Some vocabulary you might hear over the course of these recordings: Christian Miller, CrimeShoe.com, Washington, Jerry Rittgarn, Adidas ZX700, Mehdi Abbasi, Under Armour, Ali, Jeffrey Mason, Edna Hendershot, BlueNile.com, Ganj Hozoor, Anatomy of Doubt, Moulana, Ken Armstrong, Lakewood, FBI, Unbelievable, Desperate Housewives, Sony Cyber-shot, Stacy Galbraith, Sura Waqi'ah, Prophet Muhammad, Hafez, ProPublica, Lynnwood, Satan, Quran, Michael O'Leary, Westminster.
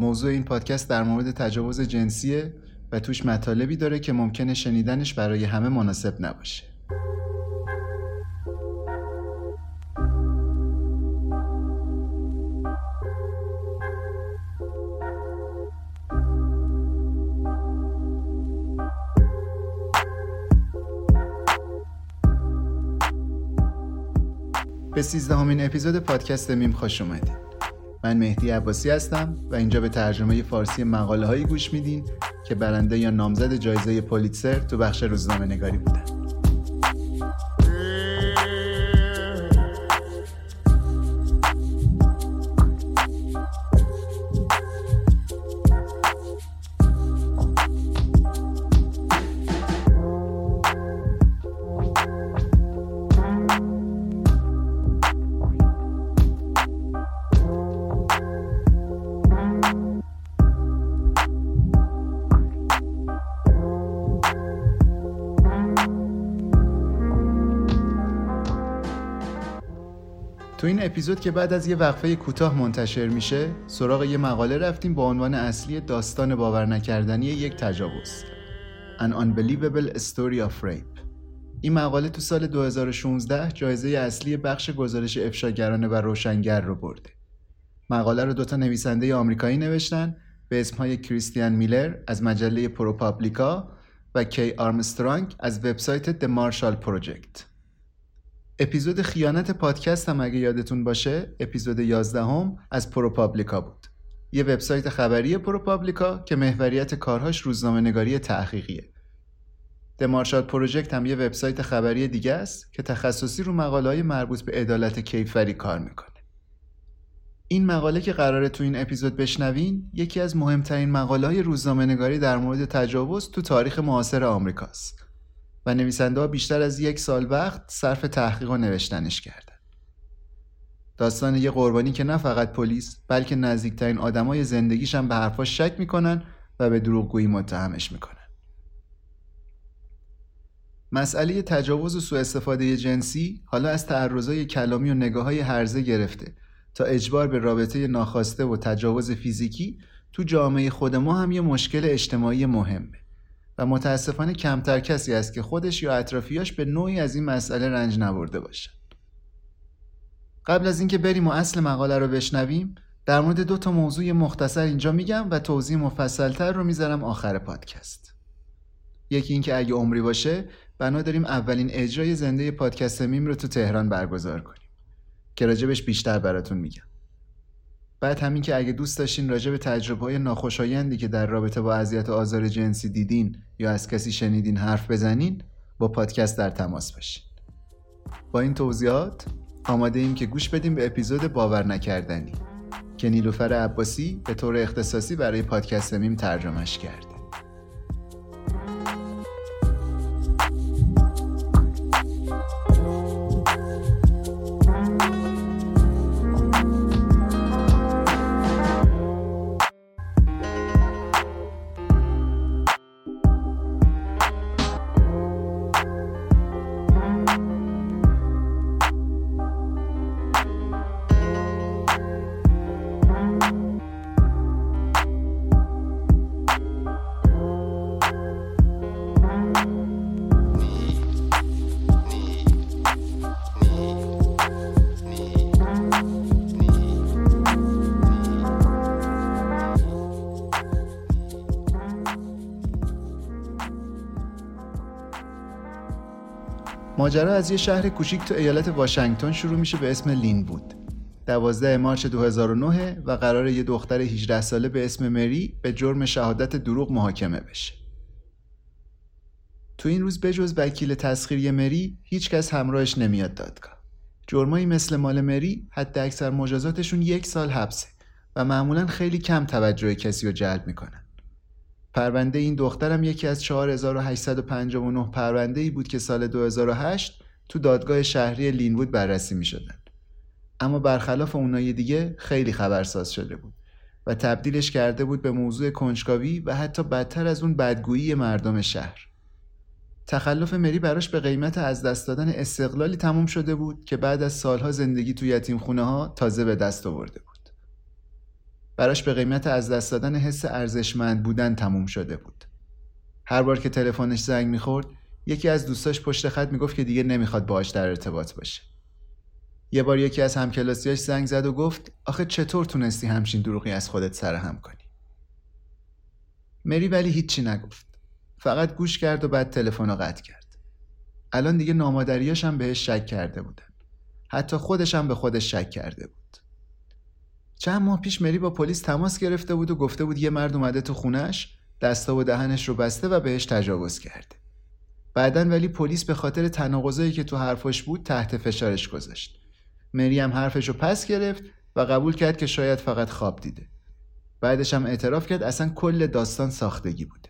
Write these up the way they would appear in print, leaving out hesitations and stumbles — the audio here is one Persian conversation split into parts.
موضوع این پادکست در مورد تجاوز جنسیه و توش مطالبی داره که ممکنه شنیدنش برای همه مناسب نباشه. به 13مین اپیزود پادکست میم خوش اومدید. من مهدی عباسی هستم و اینجا به ترجمه فارسی مقاله هایی گوش میدین که برنده یا نامزد جایزه پولیتسر تو بخش روزنامه نگاری بودن. اپیزود که بعد از یه وقفه کوتاه منتشر میشه، سراغ یه مقاله رفتیم با عنوان اصلی داستان باور نکردنی یک تجاوز. An Unbelievable Story of Rape. این مقاله تو سال 2016 جایزه اصلی بخش گزارش افشاگرانه و روشنگر رو برده. مقاله رو دوتا نویسنده آمریکایی نوشتن به اسمهای کریستیان میلر از مجله پروپابلیکا و کی آرمسترانگ از وبسایت The Marshall Project. اپیزود خیانت پادکست هم اگه یادتون باشه، اپیزود 11 هم از پروپابلیکا بود. یه وبسایت خبری پروپابلیکا که محوریت کارهاش روزنامه‌نگاری تحقیقیه. د مارشال پروژکت هم یه وبسایت خبری دیگه است که تخصصی رو مقاله‌های مربوط به عدالت کیفری کار میکنه. این مقاله که قراره تو این اپیزود بشنوین، یکی از مهمترین مقاله‌های روزنامه‌نگاری در مورد تجاوز تو تاریخ معاصر آمریکاست. و نویسنده‌ها بیشتر از یک سال وقت صرف تحقیق و نوشتنش کردن. داستان یه قربانی که نه فقط پلیس، بلکه نزدیکترین آدمای زندگیش هم به حرفاش شک میکنن و به دروغگویی متهمش میکنن. مسئله تجاوز و سوء استفاده جنسی حالا از تعرضای کلامی و نگاه‌های هرزه گرفته تا اجبار به رابطه ناخواسته و تجاوز فیزیکی تو جامعه خود ما هم یه مشکل اجتماعی مهمه. و متاسفانه کمتر کسی است که خودش یا اطرافیاش به نوعی از این مسئله رنج نبرده باشند. قبل از اینکه بریم و اصل مقاله رو بشنویم، در مورد دو تا موضوع مختصر اینجا میگم و توضیح مفصل‌تر رو میذارم آخر پادکست. یکی این که اگه عمری باشه، بنا داریم اولین اجرای زنده پادکست میم رو تو تهران برگزار کنیم که راجبش بیشتر براتون میگم. بعد همین که اگه دوست داشتین راجع به تجربه‌های ناخوشایندی که در رابطه با اذیت و آزار جنسی دیدین یا از کسی شنیدین حرف بزنین، با پادکست در تماس باشین. با این توضیحات آماده ایم که گوش بدیم به اپیزود باور نکردنی که نیلوفر عباسی به طور اختصاصی برای پادکست میم ترجمهش کرده. ماجرا از یه شهر کوچیک تو ایالت واشنگتن شروع میشه به اسم لین‌وود. 12 مارس 2009 و قراره یه دختر 18 ساله به اسم مری به جرم شهادت دروغ محاکمه بشه. تو این روز بجز وکیل تسخیری مری هیچ کس همراهش نمیاد دادگاه. جرمایی مثل مال مری حداکثر مجازاتشون 1 سال حبسه و معمولاً خیلی کم توجه کسی رو جلب میکنن. پرونده این دخترم یکی از 4859 پرونده‌ای بود که سال 2008 تو دادگاه شهری لین‌وود بررسی می‌شدن. اما برخلاف اونای دیگه خیلی خبرساز شده بود و تبدیلش کرده بود به موضوع کنجکاوی و حتی بدتر از اون بدگویی مردم شهر. تخلف مری براش به قیمت از دست دادن استقلالی تموم شده بود که بعد از سالها زندگی تو یتیمخونه‌ها تازه به دست آورده بود. براش به قیمت از دست دادن حس ارزشمند بودن تموم شده بود. هر بار که تلفنش زنگ می‌خورد، یکی از دوستاش پشت خط میگفت که دیگه نمیخواد باهاش در ارتباط باشه. یه بار یکی از همکلاسیاش زنگ زد و گفت آخه چطور تونستی همچین دروغی از خودت سرهم کنی؟ مری ولی هیچی نگفت. فقط گوش کرد و بعد تلفن رو قطع کرد. الان دیگه نامادریاش هم بهش شک کرده بودن. حتی خودش هم به خودش شک کرده بود. چند ماه پیش مری با پلیس تماس گرفته بود و گفته بود یه مرد اومده تو خونه‌اش، دستا و دهنش رو بسته و بهش تجاوز کرده. بعداً ولی پلیس به خاطر تناقضایی که تو حرفش بود تحت فشارش گذاشت. مری هم حرفش رو پس گرفت و قبول کرد که شاید فقط خواب دیده. بعدش هم اعتراف کرد اصلا کل داستان ساختگی بوده.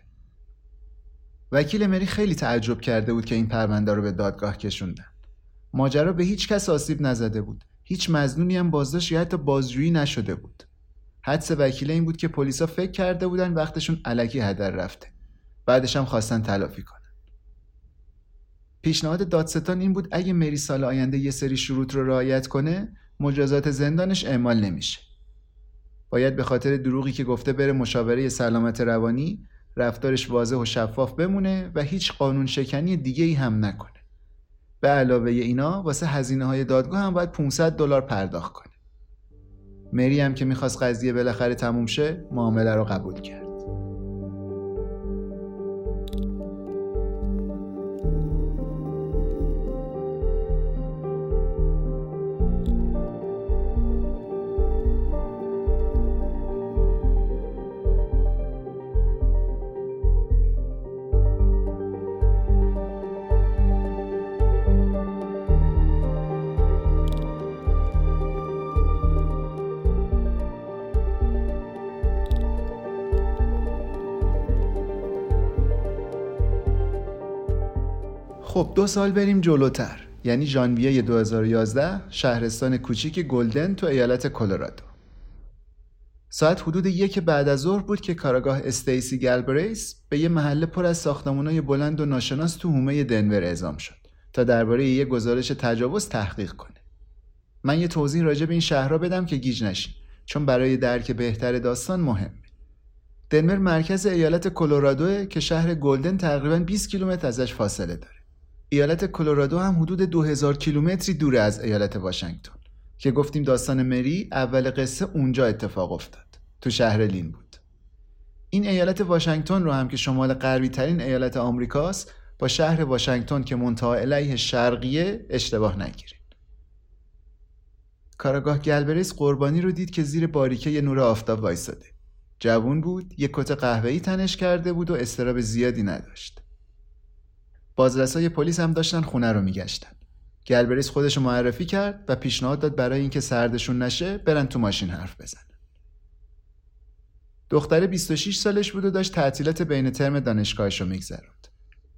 وکیل مری خیلی تعجب کرده بود که این پرونده رو به دادگاه کشوندن. ماجرا به هیچ کس آسیب نزده بود. هیچ مظنونی هم بازداشت یا حتی بازجویی نشده بود. حدس وکیل این بود که پلیسا فکر کرده بودن وقتشون الکی هدر رفته. بعدش هم خواستن تلافی کنن. پیشنهاد دادستان این بود اگه مری سال آینده یه سری شروط رو رعایت کنه، مجازات زندانش اعمال نمیشه. باید به خاطر دروغی که گفته بره مشاوره سلامت روانی، رفتارش واضح و شفاف بمونه و هیچ قانون شکنی دیگه‌ای هم نکنه. به علاوه اینا واسه هزینه‌های دادگاه هم باید $500 پرداخت کنه. مری هم که می‌خواست قضیه بالاخره تموم شه، معامله رو قبول کرد. خب 2 سال بریم جلوتر، یعنی ژانویه 2011، شهرستان کوچیک گلدن تو ایالت کلرادو. ساعت حدود 1 بعد از ظهر بود که کاراگاه استیسی گالبریث به یه محله پر از ساختمان‌های بلند و ناشناس تو حومه دنور اعزام شد تا درباره یه گزارش تجاوز تحقیق کنه. من یه توضیح راجع به این شهرها بدم که گیج نشین، چون برای درک بهتر داستان مهمه. دنور مرکز ایالت کلرادوئه که شهر گلدن تقریباً 20 کیلومتر ازش فاصله داره. ایالت کلرادو هم حدود 2000 کیلومتری دور از ایالت واشنگتن که گفتیم داستان مری اول قصه اونجا اتفاق افتاد، تو شهر لین بود. این ایالت واشنگتن رو هم که شمال غربی ترین ایالت آمریکاست با شهر واشنگتن که منتها الیه شرقیه اشتباه نگیرید. کاراگاه گالبریث قربانی رو دید که زیر باریکه یه نور آفتاب وایساده. جوون بود، یه کت قهوه‌ای تنش کرده بود و اضطراب زیادی نداشت. بازرسای پلیس هم داشتن خونه رو میگشتن. گالبریث خودش رو معرفی کرد و پیشنهاد داد برای اینکه سردشون نشه برن تو ماشین حرف بزنن. دختره 26 سالش بود و داشت تعطیلات بین ترم دانشگاهش رو میگذروند.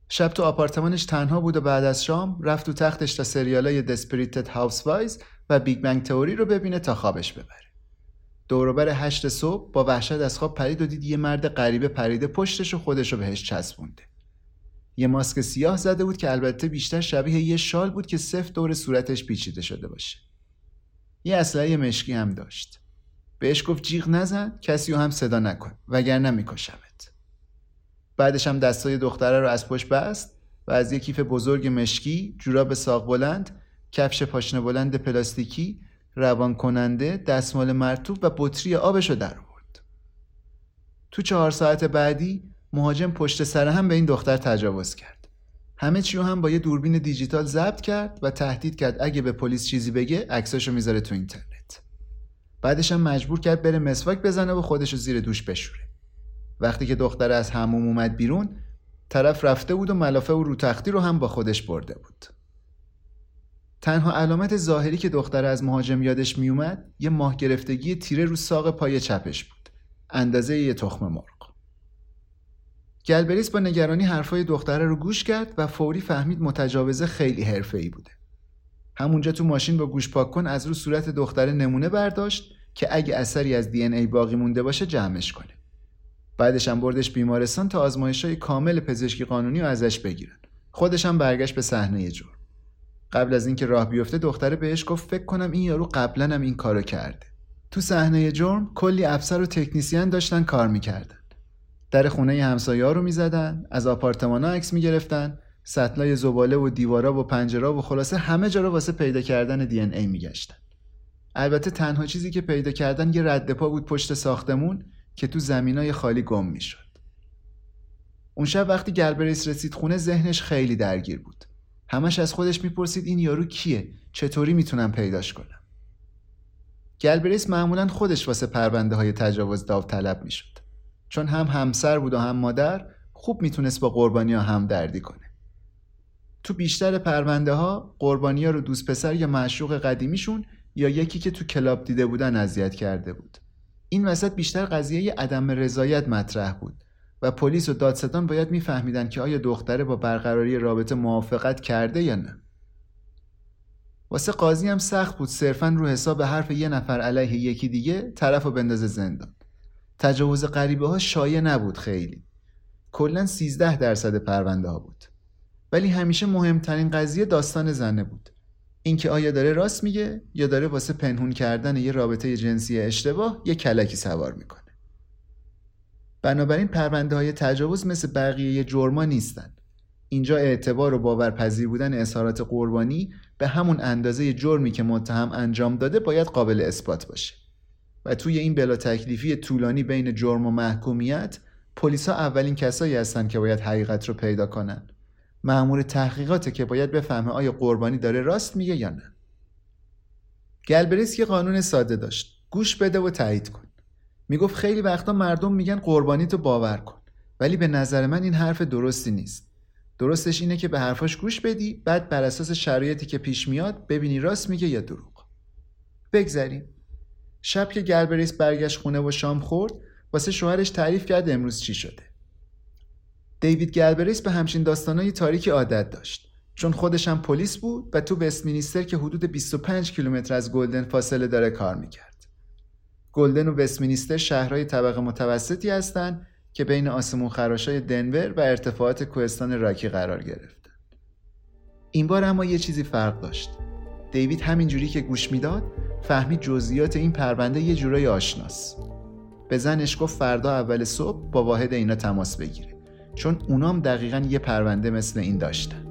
شب تو آپارتمانش تنها بود و بعد از شام رفت تو تختش تا سریالای Desperate Housewives و بیگ بنگ تئوری رو ببینه تا خوابش ببره. دوروبر 8 صبح با وحشت از خواب پرید و دید یه مرد غریبه پریده پشتش و خودش رو بهش چسبونده. یه ماسک سیاه زده بود که البته بیشتر شبیه یه شال بود که سفت دور صورتش پیچیده شده باشه. یه اسلحه مشکی هم داشت. بهش گفت جیغ نزن، کسی رو هم صدا نکن، وگرنه میکشمت. بعدش هم دستای دختره رو از پشت بست و از یه کیف بزرگ مشکی، جوراب ساق بلند، کفش پاشنه بلند پلاستیکی، روان کننده، دستمال مرطوب و بطری آبش رو در آورد. تو 4 ساعت بعدی مهاجم پشت سر هم به این دختر تجاوز کرد. همه چی رو هم با یه دوربین دیجیتال ضبط کرد و تهدید کرد اگه به پلیس چیزی بگه عکساشو میذاره تو اینترنت. بعدش هم مجبور کرد بره مسواک بزنه و خودشو زیر دوش بشوره. وقتی که دختره از حموم اومد بیرون، طرف رفته بود و ملافه و رو تختی رو هم با خودش برده بود. تنها علامت ظاهری که دختره از مهاجم یادش میومد یه ماه گرفتگی تیره رو ساق پای چپش بود، اندازه یه تخم مرغ. گلبریس با نگرانی حرفای دختره رو گوش کرد و فوری فهمید متجاوزه خیلی حرفه‌ای بوده. همونجا تو ماشین با گوش پاک کن از رو صورت دختره نمونه برداشت که اگه اثری از DNA باقی مونده باشه جمعش کنه. بعدش هم بردش بیمارستان تا آزمایش‌های کامل پزشکی قانونی رو ازش بگیرن. خودش هم برگشت به صحنه جرم. قبل از اینکه راه بیفته دختره بهش گفت فکر کنم این یارو قبلا هم این کارو کرده. تو صحنه جرم کلی افسر و تکنسین داشتن کار می‌کردن. در خونه همسایه‌ها رو می‌زدن، از آپارتمان‌ها عکس می‌گرفتن، سطلای زباله و دیوارا و پنجره‌ها و خلاصه همه جا رو واسه پیدا کردن دی ان ای می‌گشتن. البته تنها چیزی که پیدا کردن یه ردپا بود پشت ساختمون که تو زمینای خالی گم می‌شد. اون شب وقتی گلبریس رسید خونه ذهنش خیلی درگیر بود. همش از خودش میپرسید این یارو کیه؟ چطوری میتونم پیداش کنم؟ گلبریس معمولاً خودش واسه پرونده‌های تجاوز داوطلب میشد. چون هم همسر بود و هم مادر، خوب میتونست با قربانی‌ها هم دردی کنه. تو بیشتر پرونده‌ها قربانی‌ها رو دوست پسر یا معشوق قدیمیشون یا یکی که تو کلاب دیده بودن اذیت کرده بود. این وسط بیشتر قضیه عدم رضایت مطرح بود و پلیس و دادستان باید میفهمیدن که آیا دختره با برقراری رابطه موافقت کرده یا نه. واسه قاضی هم سخت بود صرفاً رو حساب حرف یه نفر علیه یکی دیگه طرفو بندازه زندان. تجاوز غریبه ها شایع نبود خیلی. کلاً 13% پرونده ها بود. ولی همیشه مهمترین قضیه داستان زنه بود. اینکه آیا داره راست میگه یا داره واسه پنهون کردن یه رابطه جنسی اشتباه یه کلکی سوار میکنه. بنابراین پرونده های تجاوز مثل بقیه جرما نیستن. اینجا اعتبار و باورپذیر بودن اظهارات قربانی به همون اندازه جرمی که متهم انجام داده باید قابل اثبات باشه. و توی این بلا تکلیفی طولانی بین جرم و محکومیت، پلیسا اولین کسایی هستن که باید حقیقت رو پیدا کنن. مأمور تحقیقاته که باید بفهمه آیا قربانی داره راست میگه یا نه. گلبریس یه قانون ساده داشت. گوش بده و تایید کن. میگفت خیلی وقتا مردم میگن قربانیتو باور کن، ولی به نظر من این حرف درستی نیست. درستش اینه که به حرفاش گوش بدی، بعد بر اساس شرایطی که پیش میاد ببینی راست میگه یا دروغ. بگذریم. شب که گلبریس برگشت خونه و شام خورد، واسه شوهرش تعریف کرد امروز چی شده. دیوید گلبریس به همچین داستانای تاریکی عادت داشت، چون خودش هم پلیس بود و تو وستمینستر که حدود 25 کیلومتر از گلدن فاصله داره کار میکرد. گلدن و وستمینستر شهرهای طبقه متوسطی هستند که بین آسمون خراشای دنور و ارتفاعات کوهستان راکی قرار گرفتند. این بار اما یه چیزی فرق داشت. دیوید همینجوری که گوش میداد فهمید جزئیات این پرونده یه جورای آشناس. به زنش گفت فردا اول صبح با واحد اینا تماس بگیره، چون اونام دقیقاً یه پرونده مثل این داشتن.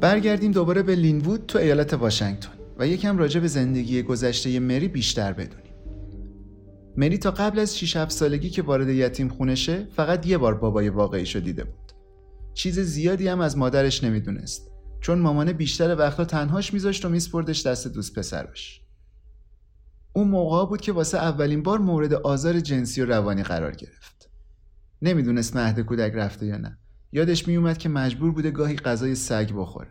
برگردیم دوباره به لینوود تو ایالت واشنگتن و یکم راجع به زندگی گذشته مری بیشتر بدونیم. مری تا قبل از 6-7 سالگی که وارد یتیم خونه شه فقط یه بار بابای واقعیشو دیده بود. چیز زیادی هم از مادرش نمیدونست، چون مامانه بیشتر وقتا تنهاش میذاشت و میسپردش دست دوست پسرش. اون موقعا بود که واسه اولین بار مورد آزار جنسی و روانی قرار گرفت. نمیدونست مهد کودک رفته یا نه. یادش میومد که مجبور بوده گاهی غذای سگ بخوره.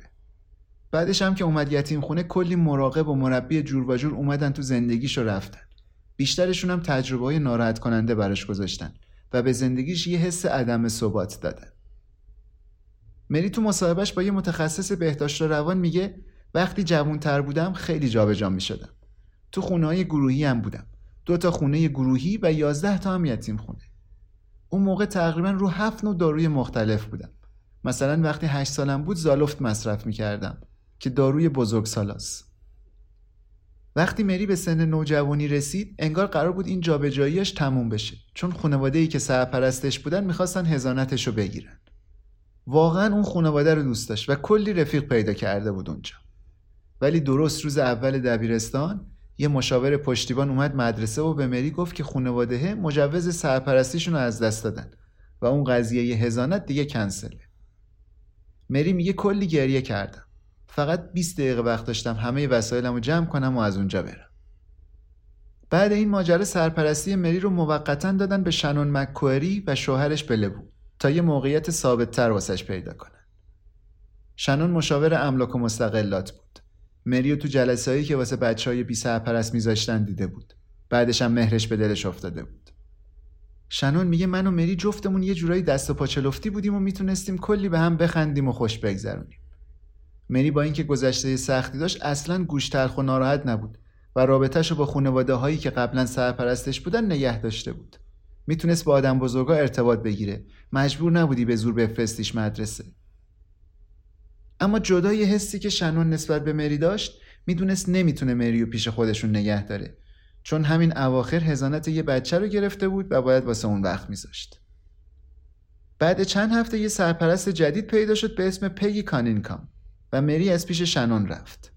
بعدش هم که اومد یتیم خونه کلی مراقب و مربی جور و جور اومدن تو زندگیشو رفتن. بیشترشون هم تجربه‌های ناراحت کننده براش گذاشتن و به زندگیش یه حس عدم ثبات دادن. مری تو مصاحبهش با یه متخصص بهداشت روان میگه وقتی جوان‌تر بودم خیلی جابجا می‌شدم. تو خونه‌های گروهی هم بودم. 2 تا خونه گروهی و 11 تا هم یتیم خونه. اون موقع تقریباً رو 7 نوع داروی مختلف بودم. مثلا وقتی 8 سالم بود زالفت مصرف می‌کردم که داروی بزرگسالاست. وقتی مری به سن نوجوانی رسید انگار قرار بود این جابجاییش تموم بشه، چون خانواده‌ای که سرپرستش بودن می‌خواستن حضانتش رو بگیرن. واقعاً اون خانواده رو دوست داشت و کلی رفیق پیدا کرده بود اونجا. ولی درست روز اول دبیرستان یه مشاور پشتیبان اومد مدرسه و به مری گفت که خانواده مجوز سرپرستیشون رو از دست دادن و اون قضیه حضانت دیگه کنسله. مری میگه کلی گریه کردم. فقط 20 دقیقه وقت داشتم همه وسایلمو جمع کنم و از اونجا برم. بعد این ماجرا سرپرستی مری رو موقتاً دادن به شنون مک‌کوئری و شوهرش بلبو تا یه موقعیت ثابت‌تر واسش پیدا کنن. شنون مشاور املاک و مستقلات بود. مریو تو جلسه‌ای که واسه بچه‌های بی سرپرست می‌ذاشتن دیده بود. بعدش هم مهرش به دلش افتاده بود. شنون میگه من و مری جفتمون یه جورایی دست و پاچلفتی بودیم و میتونستیم کلی به هم بخندیم و خوش بگذرونیم. مری با اینکه گذشته سختی داشت اصلاً گوش تلخ و ناراحت نبود و رابطه‌شو با خانواده‌هایی که قبلا سرپرستش بودن نگه داشته بود. میتونست با آدم بزرگا ارتباط بگیره، مجبور نبودی به زور بفرستیش مدرسه. اما جدای حسی که شنون نسبت به مری داشت، میدونست نمیتونه مریو پیش خودشون نگه داره، چون همین اواخر حضانت یه بچه رو گرفته بود و باید واسه اون وقت میذاشت. بعد چند هفته یه سرپرست جدید پیدا شد به اسم پگی کانینکام و مری از پیش شنون رفت.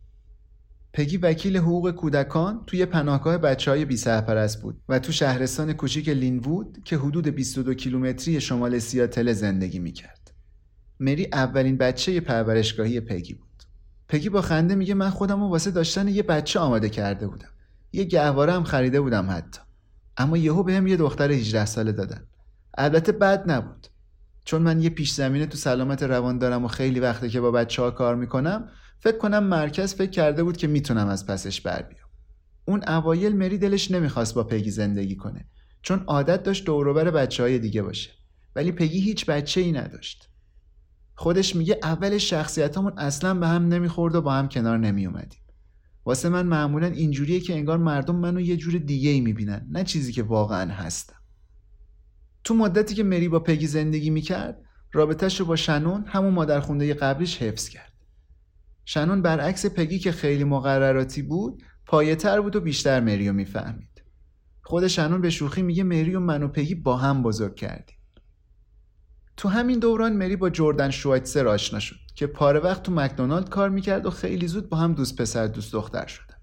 پگی وکیل حقوق کودکان توی پناهگاه بچه‌های بی سرپرست بود و تو شهرستان کوچیک لینوود که حدود 22 کیلومتری شمال سیاتل زندگی میکرد. مری اولین بچه پرورشگاهی پگی بود. پگی با خنده میگه من خودم رو واسه داشتن یه بچه آماده کرده بودم. یه گهواره هم خریده بودم حتی. اما یهو بهم یه دختر 18 ساله دادن. البته بد نبود. چون من یه پیش زمینه تو سلامت روان دارم و خیلی وقته که با بچه‌ها کار میکنم، فکر کنم مرکز فکر کرده بود که میتونم از پسش بر بیام. اون اوایل مری دلش نمیخواست با پگی زندگی کنه، چون عادت داشت دور و بر بچه‌های دیگه باشه. ولی پگی هیچ بچه‌ای نداشت. خودش میگه اول شخصیتامون اصلاً به هم نمیخورد و با هم کنار نمیومدیم. واسه من معمولاً اینجوریه که انگار مردم منو یه جور دیگه‌ای میبینن، نه چیزی که واقعاً هستم. تو مدتی که مری با پگی زندگی میکرد، رابطه‌ش رو با شنون، همون مادرخونده‌ی قبلیش، حفظ کرد. شنون برعکس پگی که خیلی مقرراتی بود، پایه‌تر بود و بیشتر مریو میفهمید. خود شنون به شوخی میگه مریو من و پگی با هم بزرگ کردیم. تو همین دوران مری با جردن شوایتسر آشنا شد که پاره وقت تو مکدونالد کار میکرد و خیلی زود با هم دوست پسر دوست دختر شدن.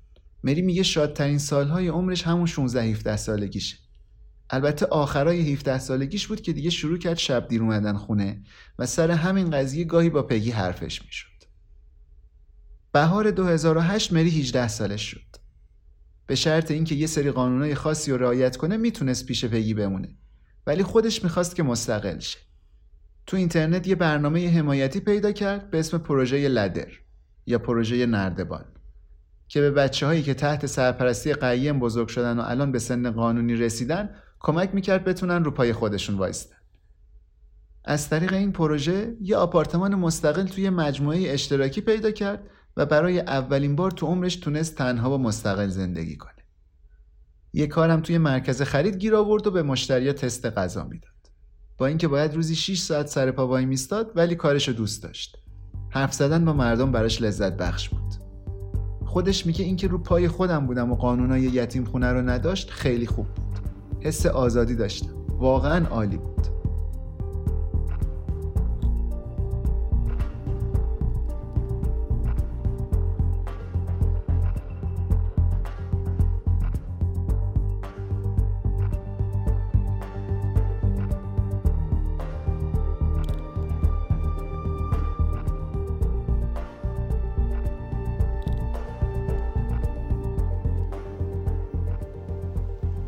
مری میگه شادترین سالهای عمرش همون 16-17 سالگیشه. البته آخرای 17 سالگیش بود که دیگه شروع کرد شب دیر اومدن خونه و سر همین قضیه گاهی با پگی حرفش میشد. بهار 2008 مری 18 سالش شد. به شرط اینکه یه سری قانونای خاصی رو رعایت کنه میتونست پیش پگی بمونه، ولی خودش میخواست که مستقل شه. تو اینترنت یه برنامه حمایتی پیدا کرد به اسم پروژه لدر یا پروژه نردبان که به بچه‌هایی که تحت سرپرستی قیم بزرگ شدن و الان به سن قانونی رسیدن کمک میکرد بتونن رو پای خودشون وایستن. از طریق این پروژه یه آپارتمان مستقل توی مجموعه اشتراکی پیدا کرد و برای اولین بار تو عمرش تونست تنها و مستقل زندگی کنه. یه کارم توی مرکز خرید گیر آورد و به مشتریا تست غذا میداد. با اینکه باید روزی 6 ساعت سر پا وای میستاد، ولی کارشو دوست داشت. حرف زدن با مردم براش لذت بخش بود. خودش میگه اینکه رو پای خودم بودم و قانونای یتیم خونه رو نداشت خیلی خوب بود. حس آزادی داشتم. واقعاً عالی بود.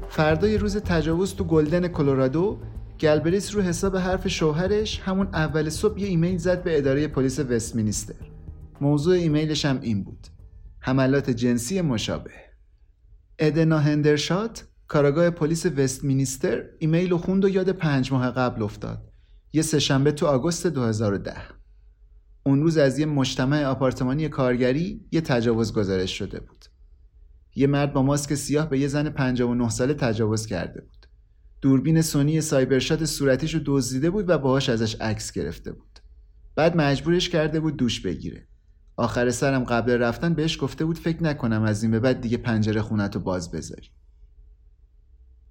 فردای روز تجاوز تو گلدن کلرادو، گلبریس رو حساب حرف شوهرش همون اول صبح یه ایمیل زد به اداره پلیس وستمینستر. موضوع ایمیلش هم این بود: حملات جنسی مشابه. ادنا هندرشات، کارآگاه پلیس وستمینستر، ایمیل رو خوند و یاد 5 ماه قبل افتاد. یه سه‌شنبه تو آگوست 2010. اون روز از یه مجتمع آپارتمانی کارگری یه تجاوز گزارش شده بود. یه مرد با ماسک سیاه به یه زن 59 ساله تجاوز کرده بود. دوربین سونی سایبرشات صورتیشو دزدیده بود و باهاش ازش عکس گرفته بود. بعد مجبورش کرده بود دوش بگیره. آخر سرم قبل رفتن بهش گفته بود فکر نکنم از این به بعد دیگه پنجره خونتو باز بذاری.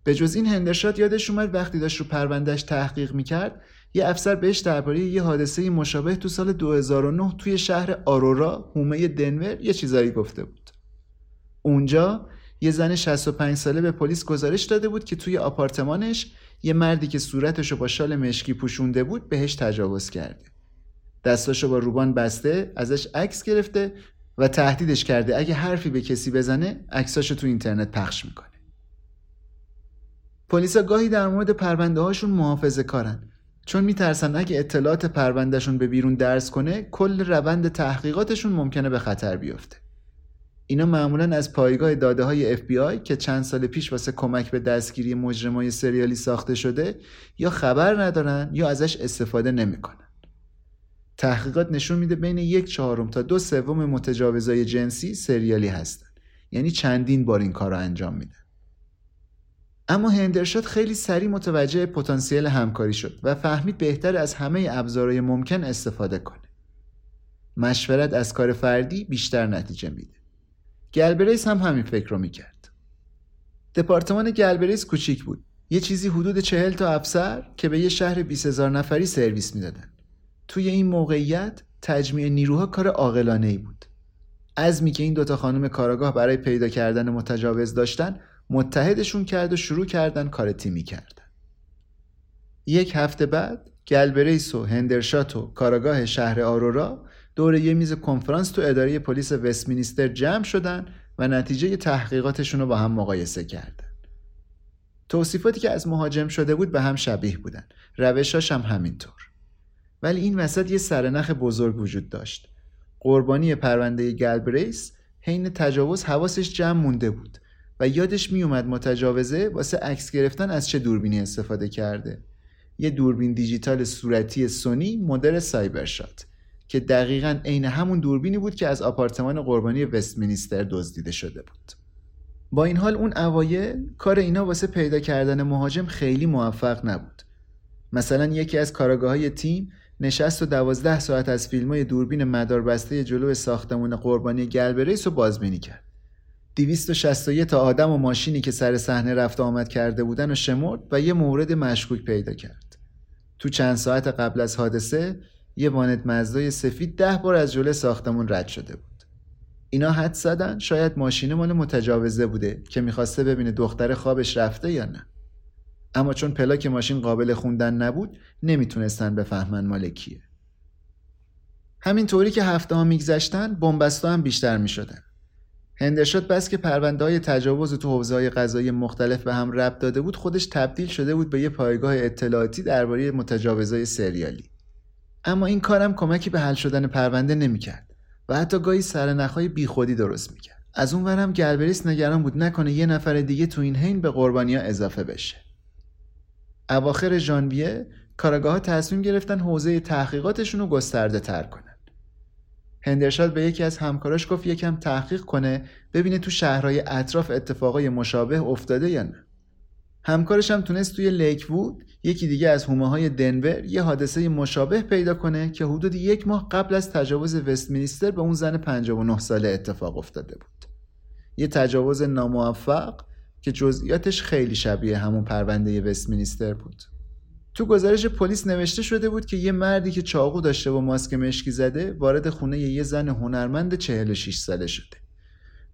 به جز این هندرشات یادش اومد وقتی داشت رو پروندهش تحقیق میکرد یه افسر بهش درباره یه حادثه مشابه تو سال 2009 توی شهر آرورا حومه دنور یه چیزایی گفته بود. اونجا یه زن 65 ساله به پلیس گزارش داده بود که توی آپارتمانش یه مردی که صورتشو با شال مشکی پوشونده بود بهش تجاوز کرده. دستاشو با روبان بسته ازش عکس گرفته و تهدیدش کرده اگه حرفی به کسی بزنه عکساشو تو اینترنت پخش میکنه. پلیسا گاهی در مورد پرونده هاشون محافظه کارن چون میترسن اگه اطلاعات پروندهشون به بیرون درز کنه کل روند تحقیقاتشون ممکنه به خطر بیفته. اینا معمولاً از پایگاه داده‌های FBI که چند سال پیش واسه کمک به دستگیری مجرمای سریالی ساخته شده یا خبر ندارن یا ازش استفاده نمی‌کنن. تحقیقات نشون میده بین 1/4 تا 2/3 متجاوزای جنسی سریالی هستن. یعنی چندین بار این کارو انجام میدن. اما هندرشات خیلی سریع متوجه پتانسیل همکاری شد و فهمید بهتر از همه ابزارهای ممکن استفاده کنه. مشورت از کار فردی بیشتر نتیجه میده. گلبریس هم همین فکر رو میکرد. دپارتمان گلبریس کوچیک بود. یه چیزی حدود 40 تا افسر که به یه شهر 20,000 نفری سرویس میدادن. توی این موقعیت تجمیع نیروها کار عاقلانه‌ای بود. عزمی که این دوتا خانم کاراگاه برای پیدا کردن متجاوز داشتن متحدشون کرد و شروع کردن کار تیمی کردن. یک هفته بعد گلبریس و هندرشات و کاراگاه شهر آرورا دوره یه میز کنفرانس تو اداره پلیس وستمینستر جمع شدن و نتیجه تحقیقاتشون رو با هم مقایسه کردن. توصیفاتی که از مهاجم شده بود به هم شبیه بودن. روشاش هم همینطور. ولی این وسط یه سرنخ بزرگ وجود داشت. قربانی پرونده گلبریس حین تجاوز حواسش جمع مونده بود و یادش میومد متجاوزه واسه عکس گرفتن از چه دوربینی استفاده کرده. یه دوربین دیجیتال صورتی سونی مدل سایبرشات که دقیقاً عین همون دوربینی بود که از آپارتمان قربانی وستمینستر دزدیده شده بود. با این حال اون اوایل کار اینا واسه پیدا کردن مهاجم خیلی موفق نبود. مثلا یکی از کاراگاه‌های تیم نشست و 12 ساعت از فیلم‌های دوربین مداربسته جلوی ساختمون قربانی گلبریس رو بازبینی کرد. 261 تا آدم و ماشینی که سر صحنه رفت آمد کرده بودن و شمرد و یه مورد مشکوک پیدا کرد. تو چند ساعت قبل از حادثه یه وانت مزدای سفید 10 بار از جلوی ساختمون رد شده بود. اینا حد زدن شاید ماشین مال متجاوزه بوده که میخواسته ببینه دختر خوابش رفته یا نه. اما چون پلاک ماشین قابل خوندن نبود نمیتونستن بفهمن مال کیه. همین طوری که هفته‌ها میگذشتن بن‌بستا هم بیشتر میشدن. هندرشات بس که پرونده‌های تجاوز تو حوزه‌های قضایی مختلف به هم ربط داده بود خودش تبدیل شده بود به یه پایگاه اطلاعاتی درباره متجاوزای سریالی. اما این کارم کمکی به حل شدن پرونده نمی‌کرد و حتی گاهی سرنخ‌های بیخودی درست می‌کرد. از اون ورم گلبریس نگران بود نکنه یه نفر دیگه تو این حین به قربانی‌ها اضافه بشه. اواخر ژانویه کارآگاه‌ها تصمیم گرفتن حوزه تحقیقاتشون رو گسترده‌تر کنن. هندرشات به یکی از همکاراش گفت یکم تحقیق کنه ببینه تو شهرهای اطراف اتفاقای مشابه افتاده یا نه. همکارش هم تونست توی لیکوود یکی دیگه از حومه‌های دنور یه حادثه مشابه پیدا کنه که حدود 1 ماه قبل از تجاوز وستمینستر به اون زن 59 ساله اتفاق افتاده بود. یه تجاوز ناموفق که جزئیاتش خیلی شبیه همون پرونده وستمینستر بود. تو گزارش پلیس نوشته شده بود که یه مردی که چاقو داشته و ماسک مشکی زده وارد خونه یه زن هنرمند 46 ساله شده.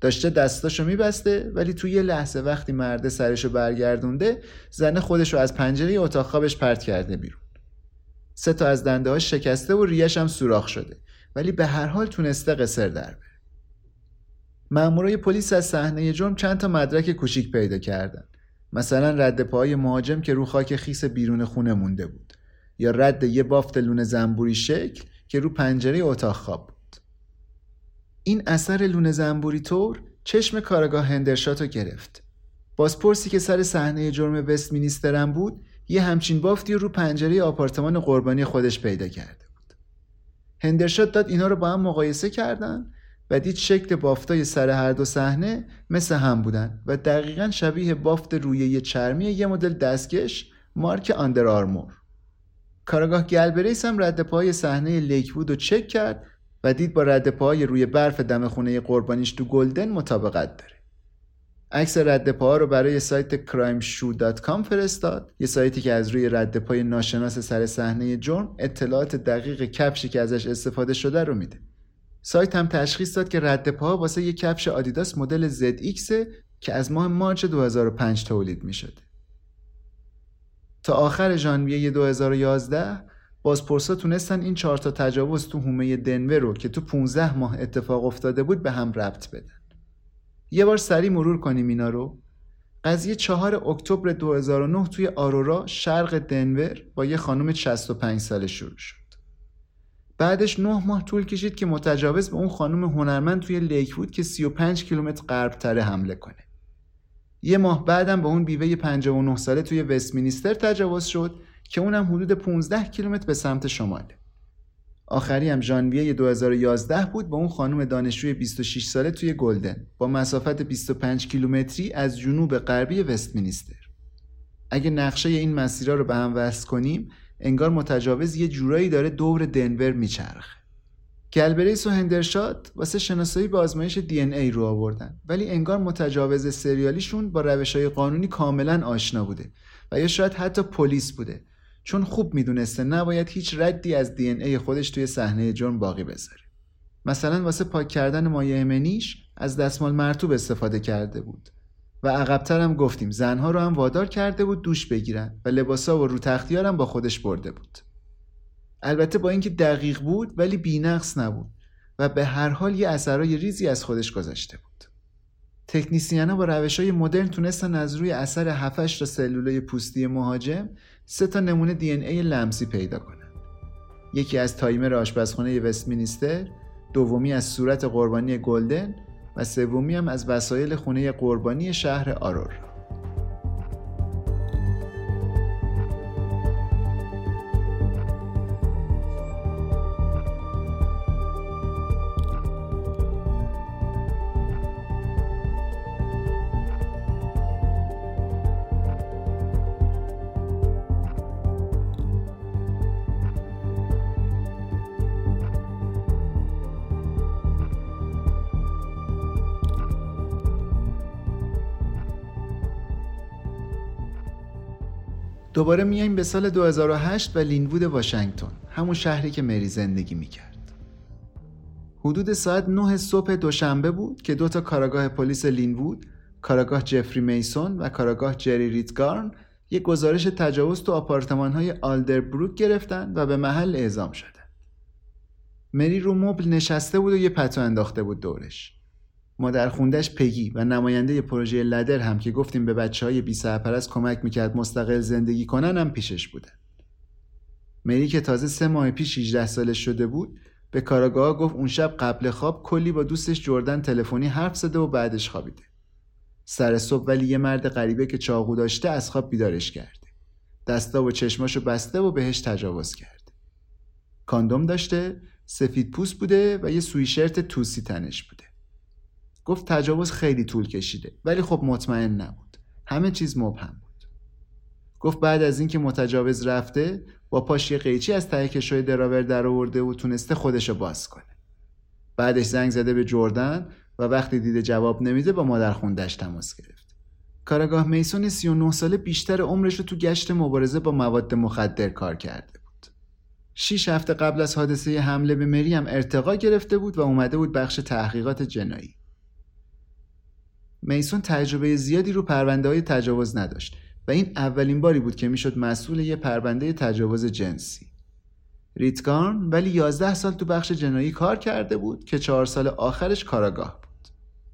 داشته دستاشو میبسته ولی توی یه لحظه وقتی مرده سرشو برگردونده زن خودشو از پنجره اتاق خوابش پرت کرده بیرون. 3 تا از دنده‌هاش شکسته و ریه‌اش هم سوراخ شده ولی به هر حال تونسته قصر در بره. مامورای پلیس از صحنه جرم چند تا مدرک کوچیک پیدا کردن. مثلا رد پاهای مهاجم که رو خاک خیس بیرون خونه مونده بود یا رد یه بافت لونه زنبوری شکل که رو پنجره اتاق خواب. این اثر لونه زنبوری طور چشم کارآگاه هندرشاتو گرفت. بازپرسی که سر صحنه جرم وستمینستر بود، یه همچین بافتی رو پنجره آپارتمان قربانی خودش پیدا کرده بود. هندرشات داد اینا رو با هم مقایسه کردن و دید شکل بافتای سر هر دو صحنه مثل هم بودن و دقیقاً شبیه بافت رویه چرمی یه مدل دستکش مارک آندر آرمور. کارآگاه گلبریس هم رد پای صحنه لیکوود رو چک کرد و دید با رد پای روی برف دم خونه قربانیش تو گلدن مطابقت داره. عکس رد پاها رو برای سایت crimeshoe.com فرستاد، یه سایتی که از روی رد پای ناشناس سر صحنه جرم اطلاعات دقیق کفشی که ازش استفاده شده رو میده. سایت هم تشخیص داد که رد پاها واسه یه کفش آدیداس مدل ZX که از ماه مارچ 2005 تولید می‌شد. تا آخر ژانویه 2011 بازپرسا تونستن این 4 تا تجاوز تو حومه دنور رو که تو 15 ماه اتفاق افتاده بود به هم ربط بدن. یه بار سریع مرور کنیم اینا رو. قضیه 4 اکتبر 2009 توی آرورا شرق دنور با یه خانم 65 ساله شروع شد. بعدش 9 ماه طول کشید که متجاوز به اون خانم هنرمند توی لیکوود که 35 کیلومتر غرب‌تره حمله کنه. یه ماه بعدم به اون بیوه 59 ساله توی وستمینستر تجاوز شد که اونم حدود 15 کیلومتر به سمت شمال. آخری هم ژانویه 2011 بود با اون خانم دانشجوی 26 ساله توی گلدن با مسافت 25 کیلومتری از جنوب غربی وستمینستر. اگه نقشه این مسیرها رو به هم وصل کنیم انگار متجاوز یه جورایی داره دور دنور میچرخه. گلبریس و هندرشات واسه شناسایی به آزمایش DNA رو آوردن ولی انگار متجاوز سریالیشون با روش‌های قانونی کاملا آشنا بوده و یا شاید حتی پلیس بوده، چون خوب میدونسته نباید هیچ ردی از DNA خودش توی صحنه جرم باقی بذاره. مثلا واسه پاک کردن مایع منیش از دستمال مرطوب استفاده کرده بود و عقب‌تر هم گفتیم زنها رو هم وادار کرده بود دوش بگیرن و لباسا و روتختی‌ها هم با خودش برده بود. البته با اینکه دقیق بود ولی بی‌نقص نبود و به هر حال یه اثرای ریزی از خودش گذاشته بود. تکنیسیان‌ها با روش‌های مدرن تونستن از روی اثر 7-8 تا سلولای پوستی مهاجم 3 تا نمونه DNA لمسی پیدا کنن. یکی از تایمر آشپزخونه وستمینستر، دومی از صورت قربانی گلدن و سومی هم از وسایل خونه قربانی شهر آرور. دوباره میایم به سال 2008 و لینوود واشنگتن، همون شهری که مری زندگی میکرد. حدود ساعت 9 صبح دوشنبه بود که 2 تا کاراگاه پلیس لینوود، کاراگاه جفری میسون و کاراگاه جری ریتگارن، یک گزارش تجاوز تو آپارتمان‌های آلدربروک گرفتن و به محل اعزام شدن. مری رو مبل نشسته بود و یه پتو انداخته بود دورش. مادرخونده‌اش پگی و نماینده پروژه لدر هم که گفتیم به بچه‌های بی‌سرپرست کمک میکرد مستقل زندگی کنن هم پیشش بودن. مری که تازه 3 ماه پیش 18 سالش شده بود به کاراگاه گفت اون شب قبل خواب کلی با دوستش جردن تلفنی حرف زده و بعدش خوابیده. سر صبح ولی یه مرد غریبه که چاقو داشته از خواب بیدارش کرده. دستا و چشماشو بسته و بهش تجاوز کرده. کاندوم داشته، سفید پوست بوده و یه سویشرت توسی تنش بوده. گفت تجاوز خیلی طول کشیده ولی خب مطمئن نبود، همه چیز مبهم بود. گفت بعد از اینکه متجاوز رفته با پاش یه قیچی از ته کشوی دراور در آورده و تونسته خودشو باز کنه. بعدش زنگ زده به جردن و وقتی دیده جواب نمیده با مادرخونده‌اش تماس گرفت. کاراگاه میسون 39 ساله بیشتر عمرش رو تو گشت مبارزه با مواد مخدر کار کرده بود. 6 هفته قبل از حادثه حمله به مری هم ارتقا گرفته بود و اومده بود بخش تحقیقات جنایی. میسون تجربه زیادی رو پرونده‌های تجاوز نداشت و این اولین باری بود که میشد مسئول یه پرونده تجاوز جنسی. ریتگارن ولی 11 سال تو بخش جنایی کار کرده بود که 4 سال آخرش کاراگاه بود.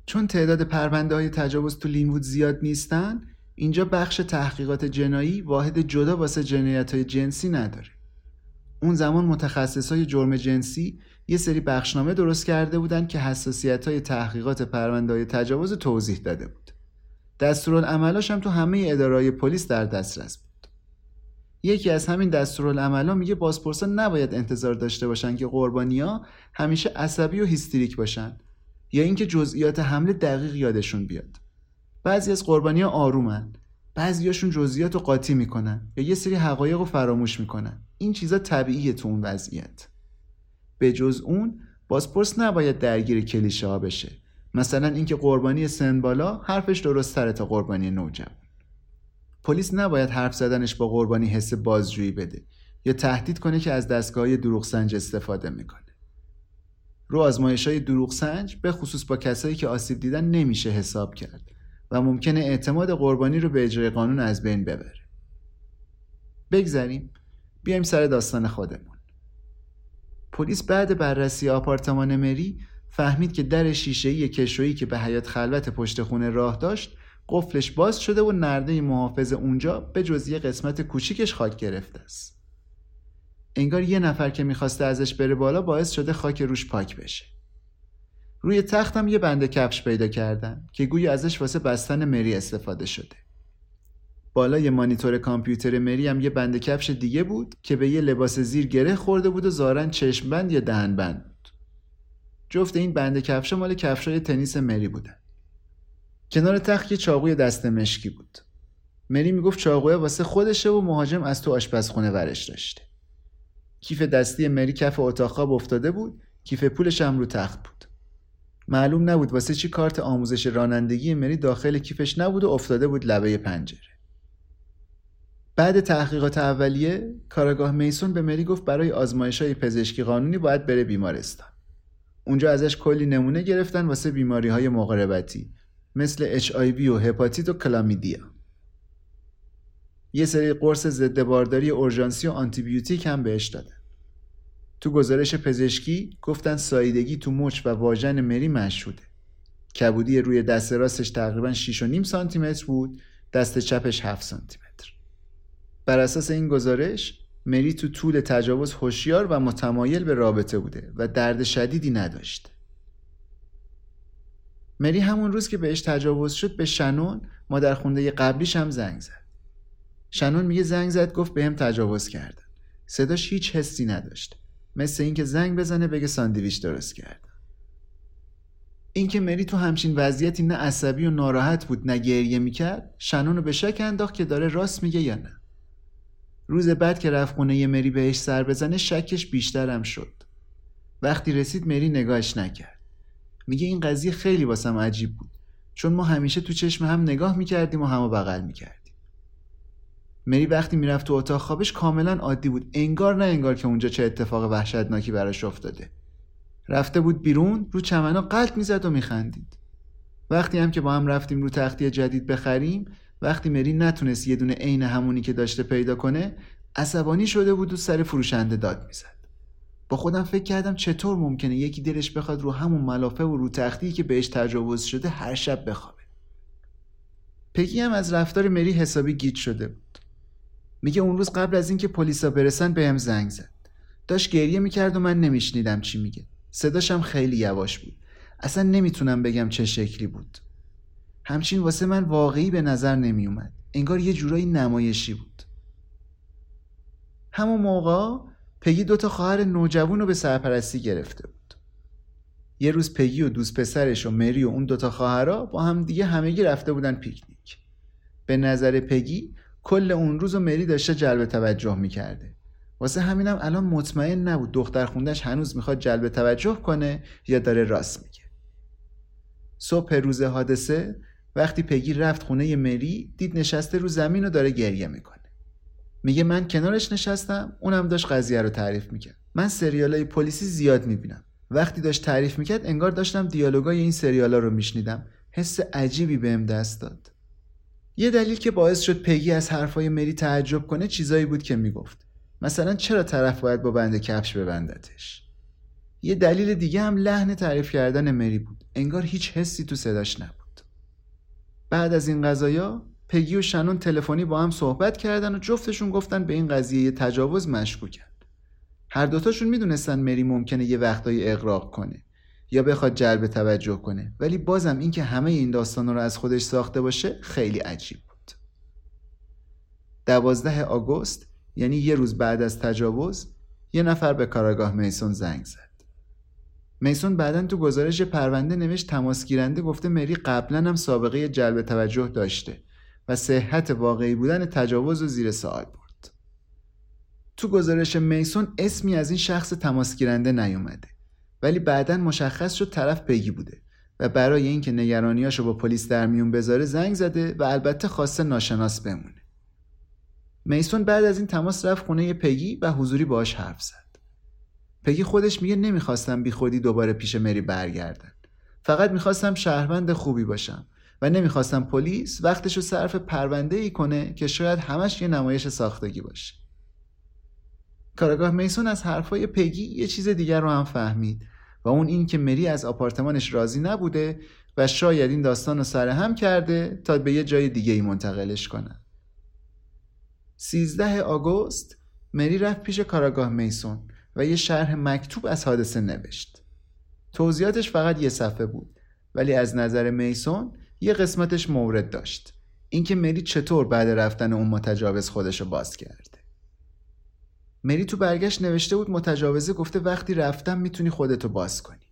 چون تعداد پرونده‌های تجاوز تو لینوود زیاد نیستن، اینجا بخش تحقیقات جنایی واحد جدا واسه جنایت‌های جنسی نداره. اون زمان متخصصای جرم جنسی یه سری بخشنامه درست کرده بودن که حساسیت‌های تحقیقات پرونده‌های تجاوز توضیح داده بود. دستورالعملاش هم تو همه اداره‌های پلیس در دسترس بود. یکی از همین دستورالعملا میگه بازپرسا نباید انتظار داشته باشن که قربانی‌ها همیشه عصبی و هیستریک باشن یا اینکه جزئیات حمله دقیق یادشون بیاد. بعضی از قربانی‌ها آرومن، بعضیاشون جزئیات رو قاطی میکنن یا یه سری حقایق رو فراموش میکنن. این چیزا طبیعیه تو اون وضعیت. به جز اون بازپرس نباید درگیر کلیشه‌ها بشه. مثلا اینکه قربانی سن بالا حرفش درست‌تره تا قربانی نوجوان. پلیس نباید حرف زدنش با قربانی حس بازجویی بده یا تهدید کنه که از دستگاه‌های دروغسنج استفاده میکنه. رو آزمایش‌های دروغسنج به خصوص با کسایی که آسیب دیدن نمیشه حساب کرد و ممکنه اعتماد قربانی رو به اجرای قانون از بین ببره. بگذریم بیایم سر داستان خودمون. پلیس بعد بررسی آپارتمان مری فهمید که در شیشه‌ای کشویی که به حیاط خلوت پشت خونه راه داشت قفلش باز شده و نرده محافظ اونجا به جز یه قسمت کوچیکش خاک گرفته است. انگار یه نفر که میخواسته ازش بره بالا باعث شده خاک روش پاک بشه. روی تختم یه بند کفش پیدا کردن که گویا ازش واسه بستن مری استفاده شده. بالای مانیتور کامپیوتر مری هم یه بند کفش دیگه بود که به یه لباس زیر گره خورده بود و ظاهراً چشم بند یا دهن بند بود. جفت این بند کفش مال کفشای تنیس مری بودن. کنار تخت یه چاقوی دست مشکی بود. مری میگفت چاقوی واسه خودشه و مهاجم از تو آشپزخونه ورش داشته. کیف دستی مری کف اتاق خواب افتاده بود، کیف پولش هم رو تخت بود. معلوم نبود واسه چی کارت آموزش رانندگی مری داخل کیفش نبود و افتاده بود لبه پنجره. بعد تحقیقات اولیه، کاراگاه میسون به مری گفت برای آزمایش‌های پزشکی قانونی باید بره بیمارستان. اونجا ازش کلی نمونه گرفتن واسه بیماری‌های مقاربتی مثل HIV و هپاتیت و کلامیدیا. یه سری قرص ضد بارداری اورژانسی و آنتیبیوتیک هم بهش دادن. تو گزارش پزشکی گفتن ساییدگی تو مچ و واژن مری مشهوده. کبودی روی دست راستش تقریباً 6.5 سانتی متر بود، دست چپش 7 سانتی متر. بر اساس این گزارش مری تو طول تجاوز هوشیار و متمایل به رابطه بوده و درد شدیدی نداشته. مری همون روز که بهش تجاوز شد به شنون مادرخوانده قبلیش هم زنگ زد. شنون میگه زنگ زد گفت بهم تجاوز کردن. صداش هیچ حسی نداشت. مثل اینکه زنگ بزنه بگه ساندویچ درست کرد. اینکه مری تو همچین وضعیتی نه عصبی و ناراحت بود نه گریه میکرد، شنون رو به شک انداخت که داره راست میگه یا نه. روز بعد که رفت خونه مری بهش سر بزنه شکش بیشتر هم شد. وقتی رسید مری نگاهش نکرد. میگه این قضیه خیلی واسم عجیب بود چون ما همیشه تو چشم هم نگاه میکردیم و همو بغل میکردیم. مری وقتی میرفت تو اتاق خوابش کاملا عادی بود، انگار نه انگار که اونجا چه اتفاق وحشتناکی براش افتاده. رفته بود بیرون، رو چمنا قلط میزد و میخندید. وقتی هم که با هم رفتیم رو تختی جدید بخریم، وقتی مری نتونست یه دونه عین همونی که داشته پیدا کنه، عصبانی شده بود و سر فروشنده داد میزد. با خودم فکر کردم چطور ممکنه یکی دلش بخواد رو همون ملافه و رو تختی که بهش تجاوز شده هر شب بخوابه. پگی هم از رفتار مری حسابی گیج شده بود. میگه اون روز قبل از اینکه پلیسا برسن بهم زنگ زد. داشت گریه میکرد و من نمیشنیدم چی میگه. صداش هم خیلی یواش بود. اصلا نمیتونم بگم چه شکلی بود. همچین واسه من واقعی به نظر نمیومد. انگار یه جورایی نمایشی بود. همون موقع پگی 2 خواهر نوجوان رو به سرپرستی گرفته بود. یه روز پگی و دوست پسرش و مری و اون 2 خواهرها با هم دیگه همگی رفته بودن پیکنیک. به نظر پگی کل اون روز و مری داشته جلب توجه میکرده. واسه همینم الان مطمئن نبود دختر خوندش هنوز میخواد جلب توجه کنه یا داره راست میگه. صبح روز حادثه وقتی پگی رفت خونه مری دید نشسته رو زمین و داره گریه میکنه. میگه من کنارش نشستم، اونم داشت قضیه رو تعریف میکرد. من سریالای پلیسی زیاد میبینم. وقتی داشت تعریف میکرد انگار داشتم دیالوگای این سریالا رو میشنیدم. حس عجیبی بهم دست داد. یه دلیل که باعث شد پگی از حرفای مری تعجب کنه چیزایی بود که میگفت. مثلا چرا طرف باید با بند کفش ببندتش. یه دلیل دیگه هم لحن تعریف کردن مری بود. انگار هیچ حسی تو صداش نبود. بعد از این قضایا پگی و شنون تلفنی با هم صحبت کردن و جفتشون گفتن به این قضیه تجاوز مشکوکن. هر دوتاشون میدونستن مری ممکنه یه وقتایی اغراق کنه یا بخواد جلب توجه کنه، ولی بازم این که همه این داستانا رو از خودش ساخته باشه خیلی عجیب بود. 12 آگوست یعنی یه روز بعد از تجاوز، یه نفر به کاراگاه میسون زنگ زد. میسون بعداً تو گزارش پرونده نوشت تماس گیرنده گفته مری قبلاً هم سابقه جلب توجه داشته و صحت واقعی بودن تجاوز رو زیر سوال برد. تو گزارش میسون اسمی از این شخص تماس گیرنده نیومده، ولی بعداً مشخص شد طرف پیگی بوده و برای اینکه نگرانیاشو با پلیس در میون بذاره زنگ زده و البته خواسته ناشناس بمونه. میسون بعد از این تماس رفت خونه پگی و حضوری باهاش حرف زد. پگی خودش میگه نمیخواستم بی خودی دوباره پیش مری برگردن. فقط میخواستم شهروند خوبی باشم و نمیخواستم پلیس وقتشو صرف پرونده‌ای کنه که شاید همش یه نمایش ساختگی باشه. کاراگاه میسون از حرفای پگی یه چیز دیگر رو هم فهمید و اون این که مری از آپارتمانش راضی نبوده و شاید این داستانو سرهم کرده تا به یه جای دیگه‌ای منتقلش کنه. 13 آگوست مری رفت پیش کاراگاه میسون و یه شرح مکتوب از حادثه نوشت. توضیحاتش فقط یه صفحه بود، ولی از نظر میسون یه قسمتش مورد داشت، اینکه مری چطور بعد رفتن اون متجاوز خودشو باز کرده. مری تو برگشت نوشته بود متجاوزه گفته وقتی رفتم میتونی خودتو باز کنی.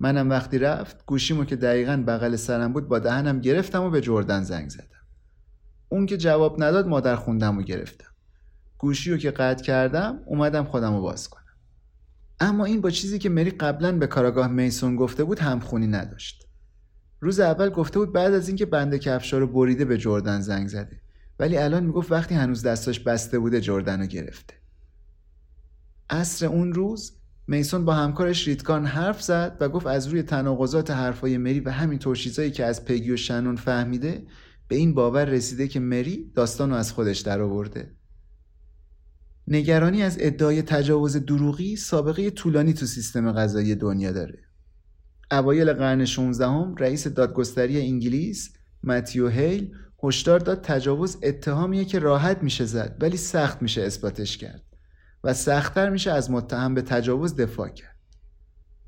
منم وقتی رفت گوشیمو که دقیقاً بغل سرم بود با دهنم گرفتم و به جردن زنگ زدم. اون که جواب نداد مادر خوندم و گرفتم. گوشیو که قطع کردم اومدم خودم رو باز کنم. اما این با چیزی که مری قبلا به کاراگاه میسون گفته بود همخونی نداشت. روز اول گفته بود بعد از اینکه بند کفشا رو بریده به جردن زنگ زده، ولی الان میگفت وقتی هنوز دستاش بسته بوده جردن رو گرفته. عصر اون روز میسون با همکارش ریتگارن حرف زد و گفت از روی تناقضات حرفای مری و همین توشیزایی که از پگی و شنون فهمیده به این باور رسیده که مری داستانو از خودش درآورده. نگرانی از ادعای تجاوز دروغی سابقه طولانی تو سیستم قضایی دنیا داره. اوایل قرن 16 رئیس دادگستری انگلیس متیو هیل هشدار داد تجاوز اتهامیه که راحت میشه زد ولی سخت میشه اثباتش کرد و سخت‌تر میشه از متهم به تجاوز دفاع کرد.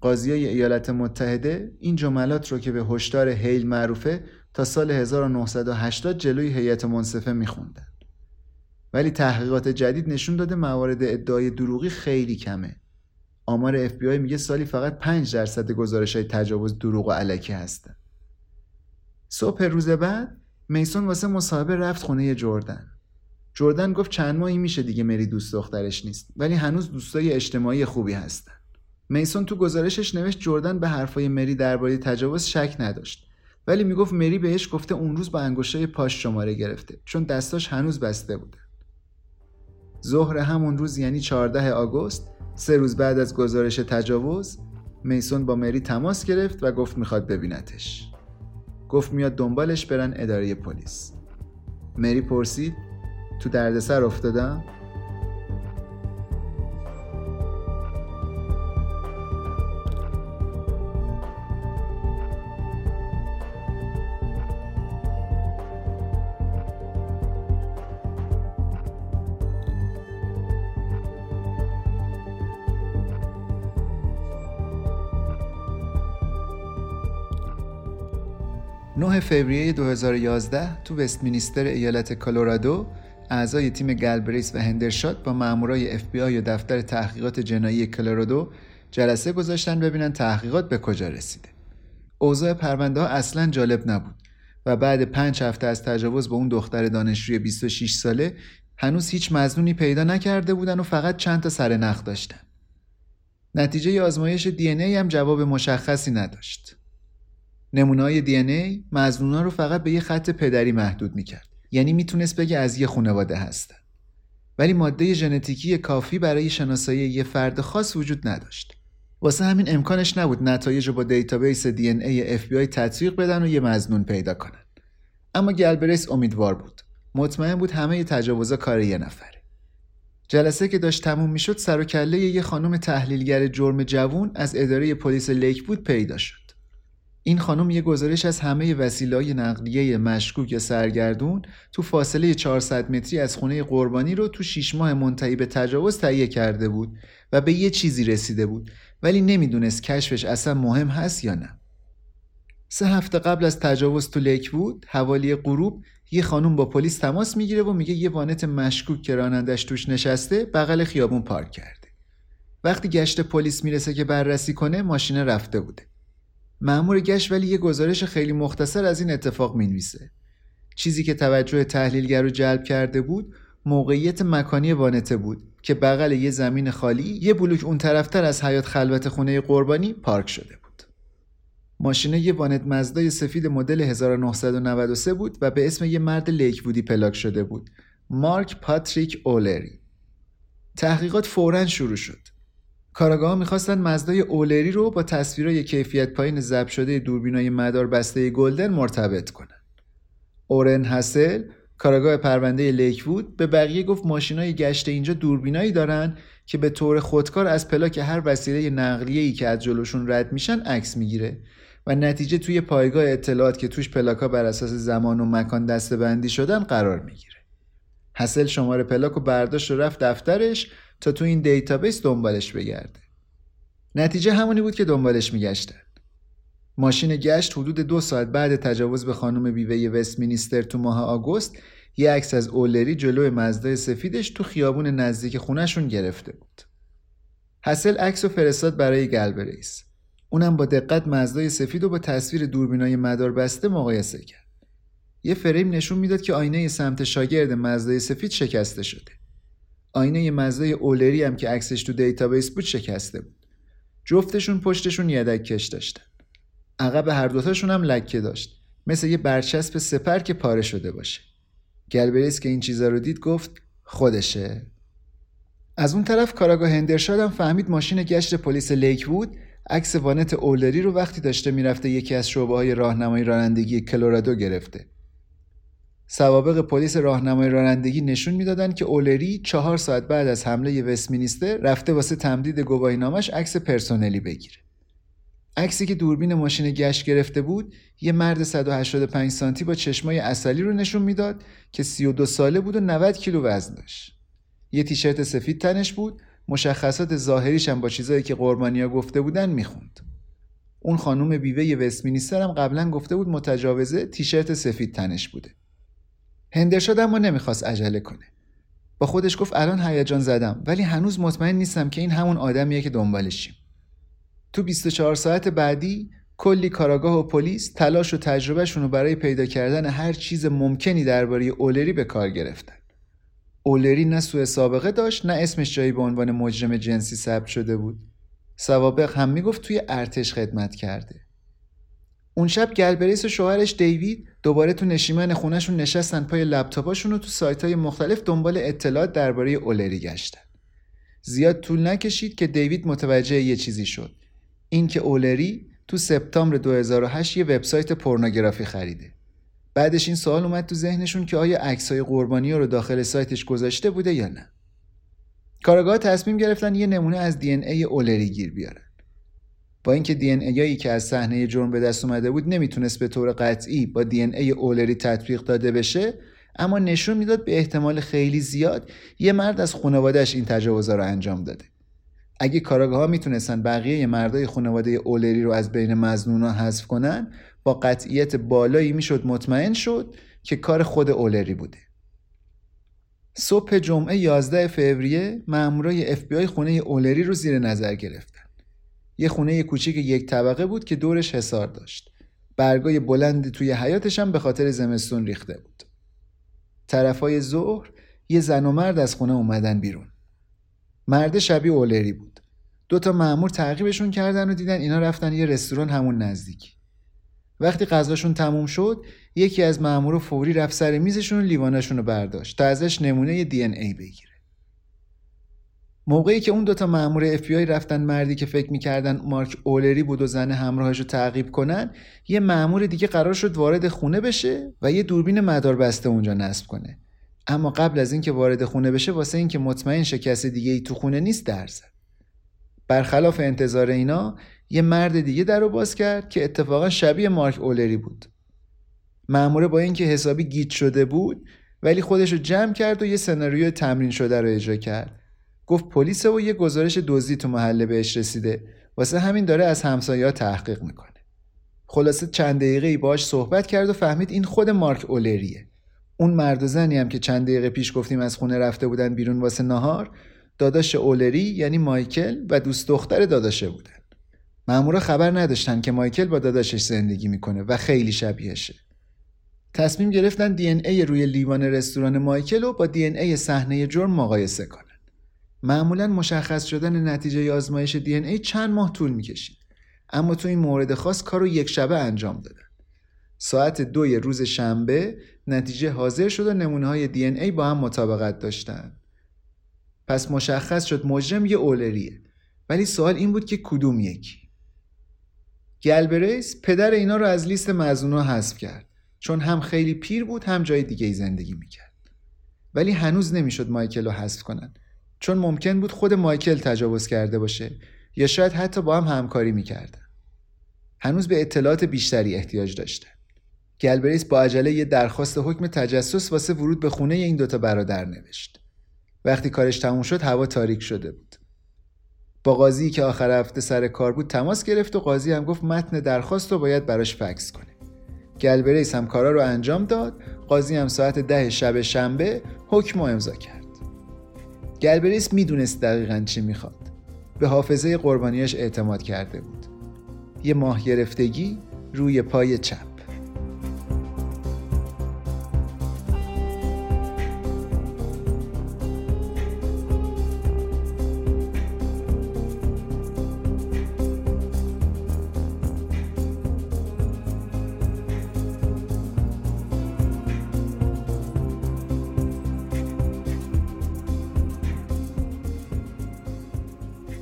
قاضیای ایالات متحده این جملات رو که به هشدار هیل معروفه تا سال 1980 جلوی هیئت منصفه میخوندن. ولی تحقیقات جدید نشون داده موارد ادعای دروغی خیلی کمه. آمار FBI میگه سالی فقط 5% گزارش‌های تجاوز دروغ و علکی هستن. صبح روز بعد میسون واسه مصاحبه رفت خونه جردن. جردن گفت چند ماهی میشه دیگه مری دوست دخترش نیست، ولی هنوز دوستای اجتماعی خوبی هستن. میسون تو گزارشش نوشت جردن به حرفای مری درباره تجاوز شک نداشت، ولی میگفت مری بهش گفته اون روز با انگشتای پاش شماره گرفته چون دستاش هنوز بسته بودن. ظهر همون روز یعنی 14 آگوست، 3 روز بعد از گزارش تجاوز، میسون با مری تماس گرفت و گفت میخواد ببینتش. گفت میاد دنبالش برن اداره پلیس. مری پرسید تو دردسر افتادم؟ فوریه 2011 تو وستمینستر ایالت کلرادو اعضای تیم گالبریس و هندرشات با مامورای FBI و دفتر تحقیقات جنایی کلرادو جلسه گذاشتن ببینن تحقیقات به کجا رسیده. اوضاع پرونده ها اصلا جالب نبود و بعد 5 هفته از تجاوز به اون دختر دانشجوی 26 ساله هنوز هیچ مظنونی پیدا نکرده بودن و فقط چند تا سرنخ داشتن. نتیجه آزمایش DNA هم جواب مشخصی نداشت. نمونه‌های DNA مظنونا رو فقط به یه خط پدری محدود می‌کرد، یعنی میتونست بگه از یه خانواده هستن، ولی ماده ژنتیکی کافی برای شناسایی یه فرد خاص وجود نداشت. واسه همین امکانش نبود نتایج رو با دیتابیس DNA FBI تطبیق بدن و یه مظنون پیدا کنن. اما گالبریس امیدوار بود، مطمئن بود همه تجاوزا کار یه نفره. جلسه که داشت تموم میشد سر و کله یه خانم تحلیلگر جرم جوون از اداره پلیس لیکوود پیدا شد. این خانم یه گزارش از همه وسایل نقلیه مشکوک یا سرگردون تو فاصله 400 متری از خونه قربانی رو تو 6 ماه منتهی به تجاوز تهیه کرده بود و به یه چیزی رسیده بود، ولی نمیدونست کشفش اصلا مهم هست یا نه. 3 هفته قبل از تجاوز تو لیکوود حوالی غروب یه خانم با پلیس تماس میگیره و میگه یه وانت مشکوک که رانندش توش نشسته بغل خیابون پارک کرده. وقتی گشت پلیس میرسه که بررسی کنه ماشین رفته بوده. مأمور گشت ولی یه گزارش خیلی مختصر از این اتفاق مینویسه. چیزی که توجه تحلیلگر رو جلب کرده بود موقعیت مکانی وانته بود که بغل یه زمین خالی یه بلوک اون طرفتر از حیاط خلوت خونه قربانی پارک شده بود. ماشین یه وانت مزدای سفید مدل 1993 بود و به اسم یه مرد لیکوودی پلاک شده بود، مارک پاتریک اولری. تحقیقات فوراً شروع شد. کاراگاه‌ها می‌خواستن مزدای اولری رو با تصویرای کیفیت پایین ضبط شده دوربینای مدار بسته گلدن مرتبط کنن. اورن هسل، کاراگاه پرونده لیکوود، به بقیه گفت ماشینای گشت اینجا دوربینایی دارن که به طور خودکار از پلاک هر وسیله نقلیه‌ای که از جلوشون رد میشن عکس میگیره و نتیجه توی پایگاه اطلاعات که توش پلاک‌ها بر اساس زمان و مکان دسته‌بندی شدن قرار میگیره. هسل شماره پلاک رو برداشت و رفت دفترش تا تو این دیتابیس دنبالش بگرده. نتیجه همونی بود که دنبالش میگشتن. ماشین گشت حدود 2 ساعت بعد تجاوز به خانم بیوه وستمینستر تو ماه آگوست یه عکس از اولری جلوی مزدای سفیدش تو خیابون نزدیک خونهشون گرفته بود. هسل عکس و فرستاد برای گلبریس. اونم با دقت مزدای سفید و با تصویر دوربینای مدار بسته مقایسه کرد. یه فریم نشون میداد که آینه سمت شاگرد مزدای سفید شکسته شده. آینه مزدای اولری هم که عکسش تو دیتابیس بود شکسته بود. جفتشون پشتشون یدک کش داشتن. عقب هر دوتاشون هم لکه داشت، مثل یه برچسب سپر که پاره شده باشه. گلبریس که این چیزا رو دید گفت خودشه. از اون طرف کاراگاه هندرشات هم فهمید ماشین گشت پلیس لیکوود عکس وانت اولری رو وقتی داشته میرفته یکی از شعبه‌های راهنمایی رانندگی کلرادو گرفته. سوابق پلیس راهنمای رانندگی نشون میدادن که اولری 4 ساعت بعد از حمله وستمینستر رفته واسه تمدید گواهینامش عکس پرسونلی بگیره. عکسی که دوربین ماشین گشت گرفته بود، یه مرد 185 سانتی با چشمای عسلی رو نشون میداد که 32 ساله بود و 90 کیلو وزن داشت. یه تیشرت سفید تنش بود، مشخصات ظاهریش هم با چیزایی که قربانی‌ها گفته بودن میخوند. اون خانم بیوه وستمینستر هم قبلا گفته بود متجاوزه تیشرت سفید تنش بوده. هندرشات اما نمیخواست عجله کنه. با خودش گفت الان هیجان زدم ولی هنوز مطمئن نیستم که این همون آدمیه که دنبالشیم. تو 24 ساعت بعدی کلی کاراگاه و پلیس تلاش و تجربهشون رو برای پیدا کردن هر چیز ممکنی درباره اولری به کار گرفتن. اولری نه سوء سابقه داشت نه اسمش جایی به عنوان مجرم جنسی ثبت شده بود. سوابق هم میگفت توی ارتش خدمت کرده. اون شب گلبریس و شوهرش دیوید دوباره تو نشیمن خونهشون نشستن پای لپتاپاشون و تو سایت‌های مختلف دنبال اطلاعات درباره اولری گشتن. زیاد طول نکشید که دیوید متوجه یه چیزی شد. اینکه اولری تو سپتامبر 2008 یه وبسایت پورنوگرافی خریده. بعدش این سوال اومد تو ذهنشون که آیا عکسای قربانی‌ها رو داخل سایتش گذاشته بوده یا نه. کارآگاه تصمیم گرفتن یه نمونه از DNA اولری گیر بیارن. با اینکه DNA که از صحنه جرم به دست اومده بود نمیتونست به طور قطعی با DNA اولری تطبیق داده بشه، اما نشون میداد به احتمال خیلی زیاد یه مرد از خانواده‌اش این تجاوزا رو انجام داده. اگه کاراگاه‌ها میتونستن بقیه مردای خانواده اولری رو از بین مظنونا حذف کنن، با قطعیت بالایی میشد مطمئن شد که کار خود اولری بوده. صبح جمعه 11 فوریه مامورای FBI خونه اولری رو زیر نظر گرفتن. یه خونه کوچیک 1 طبقه بود که دورش حصار داشت. برگای بلندی توی حیاطش هم به خاطر زمستون ریخته بود. طرفای ظهر یه زن و مرد از خونه اومدن بیرون. مرد شبیه اولری بود. 2 تا مأمور تعقیبشون کردن و دیدن اینا رفتن یه رستوران همون نزدیک. وقتی غذاشون تموم شد، یکی از مأمورا فوری رفت سر میزشون و لیواناشون رو برداشت تا ازش نمونه DNA بگیره. موقعی که اون 2 تا مأمور FBI رفتن مردی که فکر می‌کردن مارک اولری بود و زن همراهش رو تعقیب کنن، یه مأمور دیگه قرار شد وارد خونه بشه و یه دوربین مدار بسته اونجا نصب کنه. اما قبل از اینکه وارد خونه بشه، واسه اینکه مطمئن شه کسی دیگه‌ای تو خونه نیست، در زد. برخلاف انتظار اینا، یه مرد دیگه درو باز کرد که اتفاقا شبیه مارک اولری بود. مأمور با اینکه حسابی گیج شده بود، ولی خودش رو جمع کرد و یه سناریوی تمرین شده رو اجرا کرد. گفت پلیسه و یه گزارش دزدی تو محله بهش رسیده، واسه همین داره از همسایه‌ها تحقیق میکنه. خلاصه چند دقیقه‌ای باهاش صحبت کرد و فهمید این خود مارک اولریه. اون مرد و زنی هم که چند دقیقه پیش گفتیم از خونه رفته بودن بیرون واسه ناهار، داداش اولری یعنی مایکل و دوست دختر داداشه بودن. مامورا خبر نداشتن که مایکل با داداشش زندگی میکنه و خیلی شبیهشه. تصمیم گرفتن دی ان ای روی لیوان رستوران مایکل رو با دی ان ای صحنه جرم مقایسه کنن. معمولا مشخص شدن نتیجه آزمایش دی ان ای چند ماه طول میکشید، اما تو این مورد خاص کارو یک شبه انجام دادن. ساعت 2 روز شنبه نتیجه حاضر شد و نمونه‌های دی ان ای با هم مطابقت داشتن. پس مشخص شد مجرم یه اولریه، ولی سوال این بود که کدوم یکی؟ گلبریس پدر اینا رو از لیست مظنونا حذف کرد، چون هم خیلی پیر بود هم جای دیگه‌ای زندگی میکرد. ولی هنوز نمیشد مایکل رو حذف کنن، چون ممکن بود خود مایکل تجاوز کرده باشه یا شاید حتی با هم همکاری میکردن. هنوز به اطلاعات بیشتری احتیاج داشتن. گلبریس با عجله یه درخواست حکم تجسس واسه ورود به خونه این دوتا برادر نوشت. وقتی کارش تموم شد هوا تاریک شده بود. با قاضی که آخر هفته سر کار بود تماس گرفت و قاضی هم گفت متن درخواست رو باید براش فکس کنه. گلبریس هم کارا رو انجام داد. قاضی هم ساعت 10 شب شنبه حکم رو امضا کرد. گلبریس میدونست دقیقاً چی میخواد. به حافظه قربانیاش اعتماد کرده بود. یه ماه گرفتگی روی پای چپ.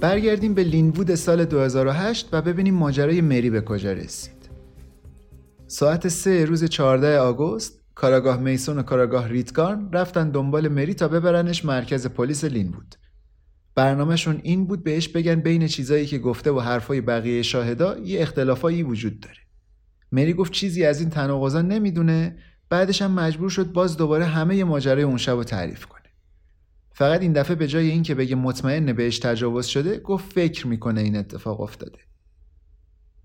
برگردیم به لینوود سال 2008 و ببینیم ماجرای مری به کجا رسید. ساعت 3 روز 14 آگوست کاراگاه میسون و کاراگاه ریتگارن رفتن دنبال مری تا ببرنش مرکز پلیس لینوود. برنامه‌شون این بود بهش بگن بین چیزایی که گفته و حرفای بقیه شاهدا یه اختلافایی وجود داره. مری گفت چیزی از این تناقضا نمیدونه، بعدش هم مجبور شد باز دوباره همه ماجرای اون شبو تعریف کنه. فقط این دفعه به جای این که بگه مطمئن بهش تجاوز شده، گفت فکر میکنه این اتفاق افتاده.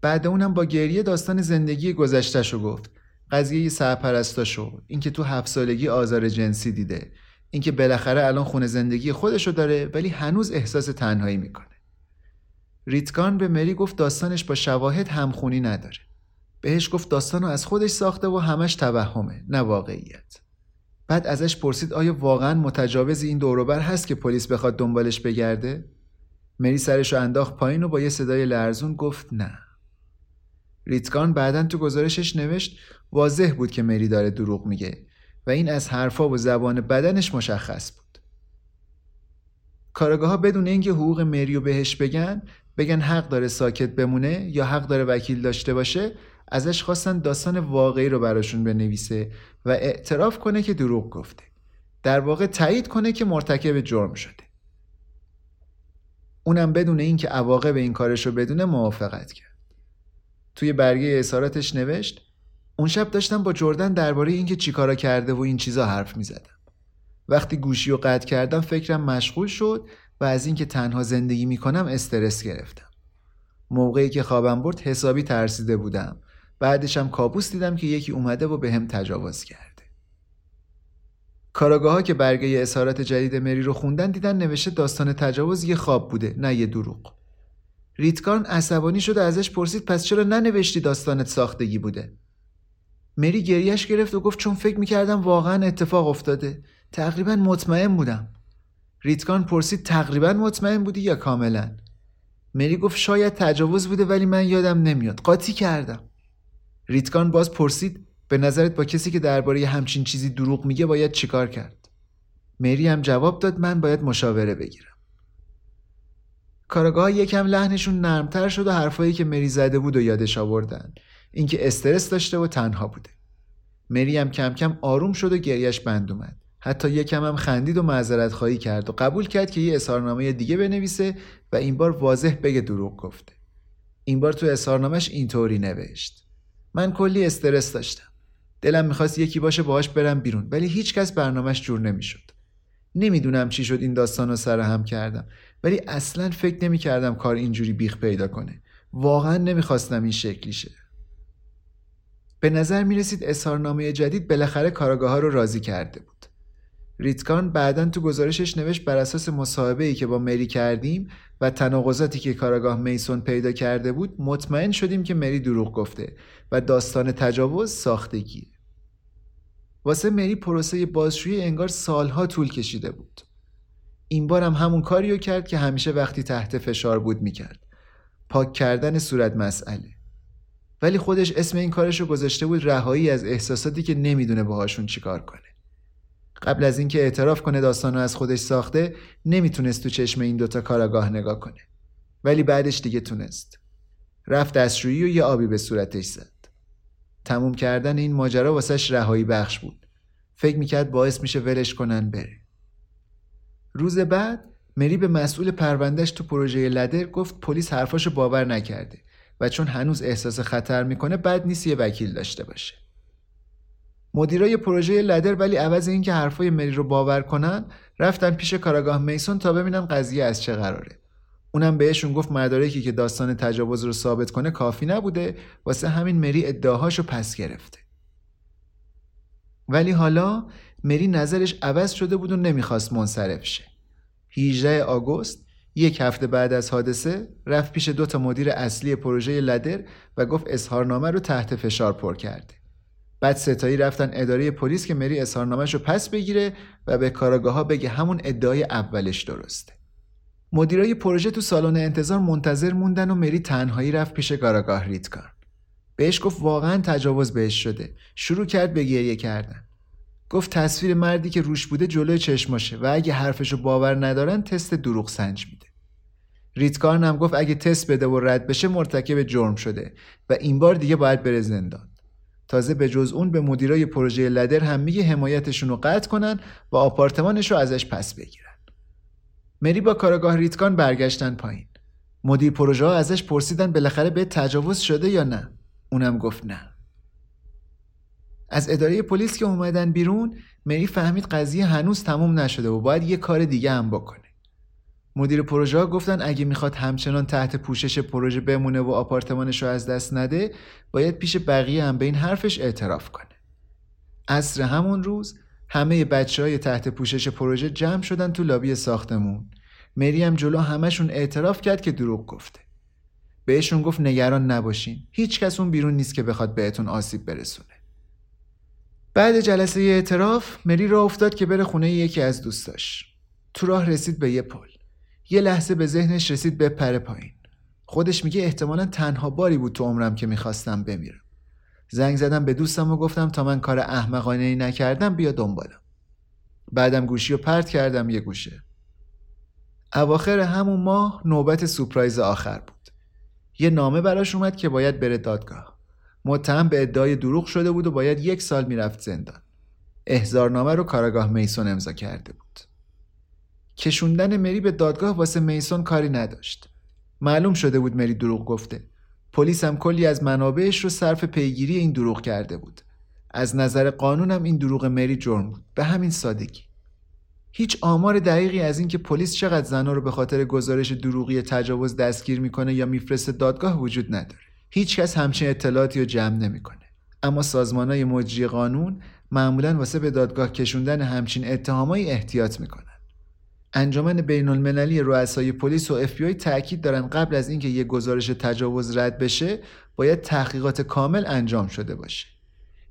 بعد اونم با گریه داستان زندگی گذشته‌شو گفت. قضیه سرپرستاشو، اینکه تو 7 سالگی آزار جنسی دیده، اینکه بالاخره الان خونه زندگی خودشو داره ولی هنوز احساس تنهایی میکنه. ریتگارن به مری گفت داستانش با شواهد همخونی نداره. بهش گفت داستانو از خودش ساخته و همش توهمه، نه واقعیت. بعد ازش پرسید آیا واقعاً متجاوز این دوروبر هست که پلیس بخواد دنبالش بگرده؟ مری سرشو انداخت پایین و با یه صدای لرزون گفت نه. ریتگارن بعداً تو گزارشش نوشت واضح بود که مری داره دروغ میگه و این از حرفا و زبان بدنش مشخص بود. کاراگاه‌ها بدون اینکه حقوق مری رو بهش بگن حق داره ساکت بمونه یا حق داره وکیل داشته باشه، ازش خواستن داستان واقعی رو براشون بنویسه و اعتراف کنه که دروغ گفته. در واقع تایید کنه که مرتکب جرم شده. اونم بدون این که عواقب این کارش رو بدونه موافقت کرد. توی برگه اظهاراتش نوشت اون شب داشتم با جردن درباره اینکه چیکارا کرده و این چیزا حرف میزدم. وقتی گوشی رو قطع کردم فکرم مشغول شد و از اینکه تنها زندگی میکنم استرس گرفتم. موقعی که خوابم برد حسابی ترسیده بودم. بعدش هم کابوس دیدم که یکی اومده و به هم تجاوز کرده. کاراگاه‌ها که برگه اظهارات جدید مری رو خوندن دیدن نوشته داستان تجاوز یه خواب بوده، نه یه دروغ. ریتگارن عصبانی شد و ازش پرسید پس چرا ننوشتی داستانت ساختگی بوده؟ مری گریه‌اش گرفت و گفت چون فکر می‌کردم واقعاً اتفاق افتاده، تقریباً مطمئن بودم. ریتگارن پرسید تقریباً مطمئن بودی یا کاملاً؟ مری گفت شاید تجاوز بوده ولی من یادم نمیاد، قاطی کردم. ریتگارن باز پرسید به نظرت با کسی که درباره همچین چیزی دروغ میگه باید چیکار کرد؟ مری هم جواب داد من باید مشاوره بگیرم. کاراگاه‌ها یکم لحنشون نرمتر شد و حرفایی که مری زده بود و یادش آوردن، اینکه استرس داشته و تنها بوده. مری هم کم کم آروم شد و گریه‌اش بند اومد. حتی یکم هم خندید و معذرت خواهی کرد و قبول کرد که یه اظهارنامه دیگه بنویسه و این بار واضح بگه دروغ گفته. این بار تو اظهارنامه‌اش اینطوری نوشت: من کلی استرس داشتم. دلم میخواست یکی باشه باهاش برم بیرون، ولی هیچکس برنامه‌اش جور نمیشد. نمیدونم چی شد این داستانو سرهم کردم، ولی اصلاً فکر نمیکردم کار اینجوری بیخ پیدا کنه. واقعاً نمیخواستم این شکلی شه. به نظر میرسید اظهارنامه جدید بالاخره کاراگاه‌ها رو راضی کرده بود. ریتگارن بعداً تو گزارشش نوشت بر اساس مصاحبه‌ای که با مری کردیم و تناقضاتی که کاراگاه میسون پیدا کرده بود مطمئن شدیم که مری دروغ گفته و داستان تجاوز ساختگیه. واسه مری پروسه بازجویی انگار سالها طول کشیده بود. این بار هم همون کاریو کرد که همیشه وقتی تحت فشار بود میکرد. پاک کردن صورت مسئله. ولی خودش اسم این کارشو گذاشته بود رهایی از احساساتی که نمیدونه باهاشون چیکار کنه. قبل از اینکه اعتراف کنه داستانو از خودش ساخته، نمیتونست تو چشم این دوتا کاراگاه نگاه کنه. ولی بعدش دیگه تونست. رفت دستشویی و یه آبی به صورتش زد. تموم کردن این ماجرا واسش رهایی بخش بود. فکر میکرد باعث میشه ولش کنن بره. روز بعد مری به مسئول پروندهش تو پروژه لدر گفت پلیس حرفاشو باور نکرده و چون هنوز احساس خطر میکنه بد نیست یه وکیل داشته باشه. مدیرای پروژه لدر ولی عوض این که حرفای مری رو باور کنن رفتن پیش کاراگاه میسون تا ببینن قضیه از چه قراره. اونم بهشون گفت مدارکی که داستان تجاوز رو ثابت کنه کافی نبوده، واسه همین مری ادعاهاشو پس گرفته. ولی حالا مری نظرش عوض شده بود و نمیخواست منصرف شه. 18 آگوست، یک هفته بعد از حادثه، رفت پیش دوتا مدیر اصلی پروژه لدر و گفت اظهارنامه رو تحت فشار پر کرده. بعد ستایی رفتن اداره پلیس که مری اظهارنامه‌شو پس بگیره و به کاراگاه‌ها بگه همون ادعای اولش درسته. مدیرای پروژه تو سالن انتظار منتظر موندن و مری تنهایی رفت پیش کاراگاه ریتگارن. بهش گفت واقعاً تجاوز بهش شده. شروع کرد به گریه کردن. گفت تصویر مردی که روش بوده جلوی چشماشه و اگه حرفشو باور ندارن تست دروغ سنج میده. ریتگارن هم گفت اگه تست بده و رد بشه مرتکب جرم شده و این بار دیگه باید بره زندان. تازه به جز اون به مدیرای پروژه لدر هم میگه حمایتشون رو قطع کنن و آپارتمانش رو ازش پس بگیرن. مری با کاراگاه ریتگارن برگشتن پایین. مدیر پروژه ها ازش پرسیدن بالاخره به تجاوز شده یا نه. اونم گفت نه. از اداره پلیس که اومدن بیرون، مری فهمید قضیه هنوز تموم نشده و باید یه کار دیگه هم بکنه. مدیر پروژه ها گفتن اگه میخواد همچنان تحت پوشش پروژه بمونه و آپارتمانش رو از دست نده، باید پیش بقیه هم به این حرفش اعتراف کنه. عصر همون روز، همه بچه‌های تحت پوشش پروژه جمع شدن تو لابی ساختمون. مری هم جلو همشون اعتراف کرد که دروغ گفته. بهشون گفت نگران نباشین، هیچ کس اون بیرون نیست که بخواد بهتون آسیب برسونه. بعد جلسه اعتراف مری راه افتاد که بره خونه یکی از دوستاش. تو راه رسید به یه پل. یه لحظه به ذهنش رسید بپره پایین. خودش میگه احتمالاً تنها باری بود تو عمرم که میخواستم بمیرم. زنگ زدم به دوستم و گفتم تا من کار احمقانه‌ای نکردم بیا دنبالم. بعدم گوشی رو پرت کردم یه گوشه. اواخر همون ماه نوبت سورپرایز آخر بود. یه نامه براش اومد که باید بره دادگاه. متهم به ادعای دروغ شده بود و باید 1 سال میرفت زندان. احضارنامه رو کاراگاه میسون امضا کرده بود. کشوندن مری به دادگاه واسه میسون کاری نداشت. معلوم شده بود مری دروغ گفته. پلیس هم کلی از منابعش رو صرف پیگیری این دروغ کرده بود. از نظر قانون هم این دروغ مری جرم بود. به همین سادگی. هیچ آمار دقیقی از اینکه پلیس چقدر زنا رو به خاطر گزارش دروغی تجاوز دستگیر میکنه یا میفرسته دادگاه وجود نداره. هیچ کس همچین اطلاعاتی رو جمع نمی‌کنه. اما سازمان‌های مجری قانون معمولاً واسه به دادگاه کشوندن همچین اتهامایی احتیاط می‌کنن. انجمن بین‌المللی رؤسای پلیس و اف بی آی تأکید دارن قبل از اینکه یه گزارش تجاوز رد بشه، باید تحقیقات کامل انجام شده باشه.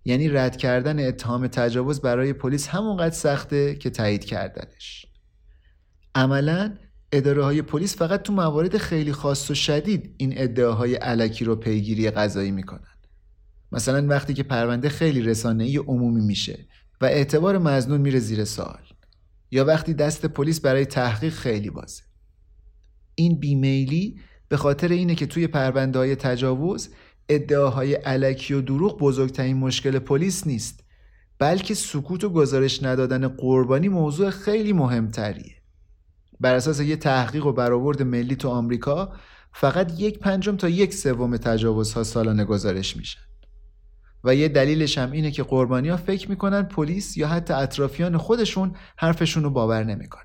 یعنی رد کردن اتهام تجاوز برای پلیس همونقدر سخته که تایید کردنش. عملاً اداره‌های پلیس فقط تو موارد خیلی خاص و شدید این ادعاهای الکی رو پیگیری قضایی میکنن. مثلا وقتی که پرونده خیلی رسانه‌ای عمومی میشه و اعتبار مظنون میره زیر سوال، یا وقتی دست پلیس برای تحقیق خیلی بازه. این بیمیلی به خاطر اینه که توی پرونده‌های تجاوز ادعاهای الکی و دروغ بزرگترین مشکل پلیس نیست، بلکه سکوت و گزارش ندادن قربانی موضوع خیلی مهمتریه. بر اساس یه تحقیق و برآورد ملی تو آمریکا فقط 1/5 تا 1/3 تجاوزها سالانه گزارش میشن و یه دلیلش هم اینه که قربانی‌ها فکر میکنن پلیس یا حتی اطرافیان خودشون حرفشون رو باور نمیکنن.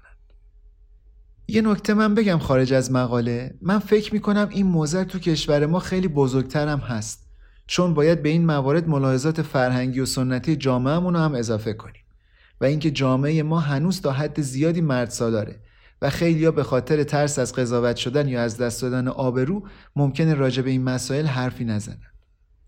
یه نکته من بگم خارج از مقاله، من فکر میکنم این موضوع تو کشور ما خیلی بزرگتر هم هست، چون باید به این موارد ملاحظات فرهنگی و سنتی جامعه‌مون هم اضافه کنیم و اینکه جامعه ما هنوز تا حد زیادی مردسالاره و خیلی‌ها به خاطر ترس از قضاوت شدن یا از دست دادن آبرو ممکنه راجع به این مسائل حرفی نزنن.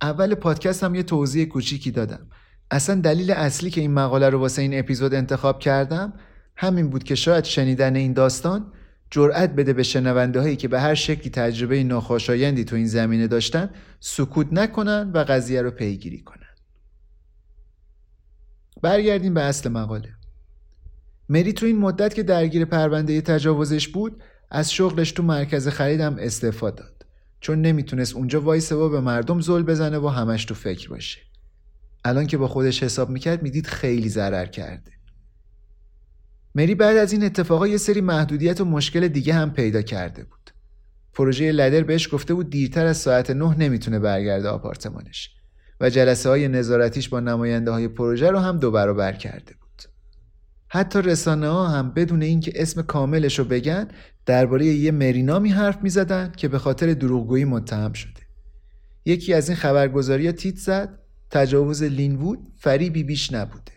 اول پادکست هم یه توضیح کوچیکی دادم. اصلا دلیل اصلی که این مقاله رو واسه این اپیزود انتخاب کردم همین بود که شاید شنیدن این داستان جرأت بده به شنونده‌هایی که به هر شکلی تجربه ناخوشایندی تو این زمینه داشتن سکوت نکنن و قضیه رو پیگیری کنن. برگردیم به اصل مقاله. مری تو این مدت که درگیر پرونده تجاوزش بود از شغلش تو مرکز خریدم استعفا داد، چون نمیتونست اونجا وایسه و به مردم زل بزنه و همش تو فکر باشه. الان که با خودش حساب میکرد میدید خیلی ضرر کرده. مری بعد از این اتفاقا یه سری محدودیت و مشکل دیگه هم پیدا کرده بود. پروژه لدر بهش گفته بود دیرتر از ساعت 9 نمیتونه برگرده آپارتمانش و جلسه های نظارتیش با نماینده های پروژه رو هم 2 برابر کرده بود. حتی رسانه ها هم بدون اینکه اسم کاملش رو بگن درباره یه مرینامی حرف میزدن که به خاطر دروغگویی متهم شده. یکی از این خبرگزاری‌ها تیتر زد تجاوز لینوود فریبی بیش نبوده.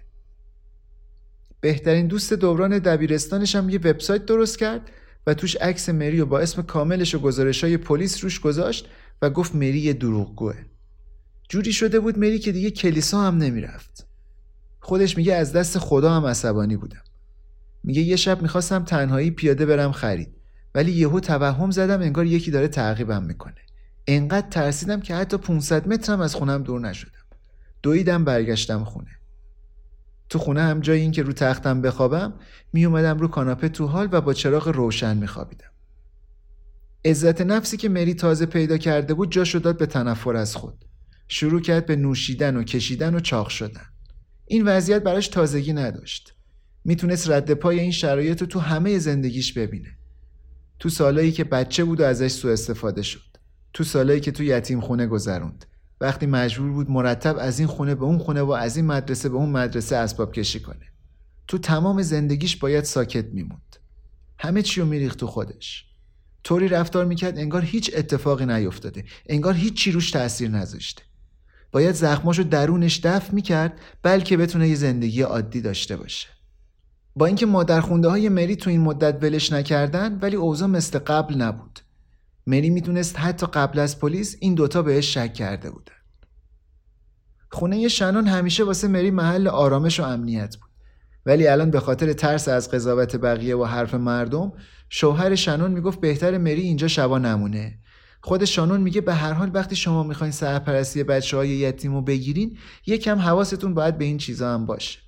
بهترین دوست دوران دبیرستانش هم یه وبسایت درست کرد و توش عکس مری رو با اسم کاملش و گزارش‌های پلیس روش گذاشت و گفت مری یه دروغگوه. جوری شده بود مری که دیگه کلیسا هم نمیرفت. خودش میگه از دست خدا هم عصبانی بودم. میگه یه شب میخواستم تنهایی پیاده برم خرید، ولی یهو توهم زدم انگار یکی داره تعقیبم میکنه. انقدر ترسیدم که حتی 500 مترم از خونم دور نشدم. دویدم برگشتم خونه. تو خونه هم جای این که رو تختم بخوابم می اومدم رو کاناپه تو حال و با چراغ روشن می خوابیدم. عزت نفسی که مری تازه پیدا کرده بود جاشو داد به تنفر از خود. شروع کرد به نوشیدن و کشیدن و چاق شدن. این وضعیت براش تازگی نداشت. میتونست رد پای این شرایط رو تو همه زندگیش ببینه. تو سالایی که بچه بود و ازش سوء استفاده شد. تو سالایی که تو یتیم خونه گذروند. وقتی مجبور بود مرتب از این خونه به اون خونه و از این مدرسه به اون مدرسه اسباب کشی کنه. تو تمام زندگیش باید ساکت میموند. همه چی رو میریخت تو خودش. طوری رفتار میکرد انگار هیچ اتفاقی نیفتاده. انگار هیچ چی روش تأثیر نذاشته. باید زخماشو درونش دفع میکرد بلکه بتونه یه زندگی عادی داشته باشه. با اینکه مادرخونده های مری تو این مدت ولش نکردن، ولی اوضاع مثل قبل نبود. مری میتونست حتی قبل از پلیس این دوتا بهش شک کرده بودن. خونه شنون همیشه واسه مری محل آرامش و امنیت بود، ولی الان به خاطر ترس از قضاوت بقیه و حرف مردم شوهر شنون میگفت بهتر مری اینجا شبا نمونه. خود شنون میگه به هر حال وقتی شما میخواین سرپرستی بچه‌های یتیمو بگیرین یکم حواستون باید به این چیزا هم باشه.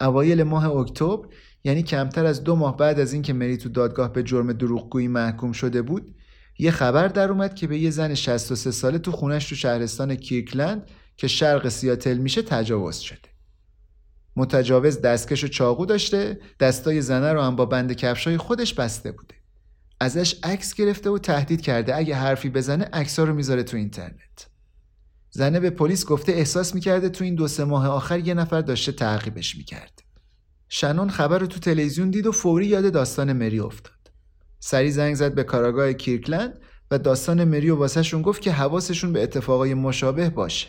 اوایل ماه اکتبر، یعنی کمتر از 2 ماه بعد از اینکه مری تو دادگاه به جرم دروغگویی محکوم شده بود، یه خبر در اومد که به یه زن 63 ساله تو خونش تو شهرستان کیرکلند که شرق سیاتل میشه تجاوز شده. متجاوز دستکش و چاقو داشته، دستای زنه رو هم با بند کفشای خودش بسته بوده. ازش عکس گرفته و تهدید کرده اگه حرفی بزنه عکس‌ها رو میذاره تو اینترنت. زنه به پلیس گفته احساس میکرده تو این 2-3 ماه آخر یه نفر داشته تعقیبش میکرده. شنون خبر رو تو تلویزیون دید و فوری یاد داستان مری افتاد. سری زنگ زد به کاراگاه کیرکلند و داستان مری و واسهشون گفت که حواسشون به اتفاقای مشابه باشه.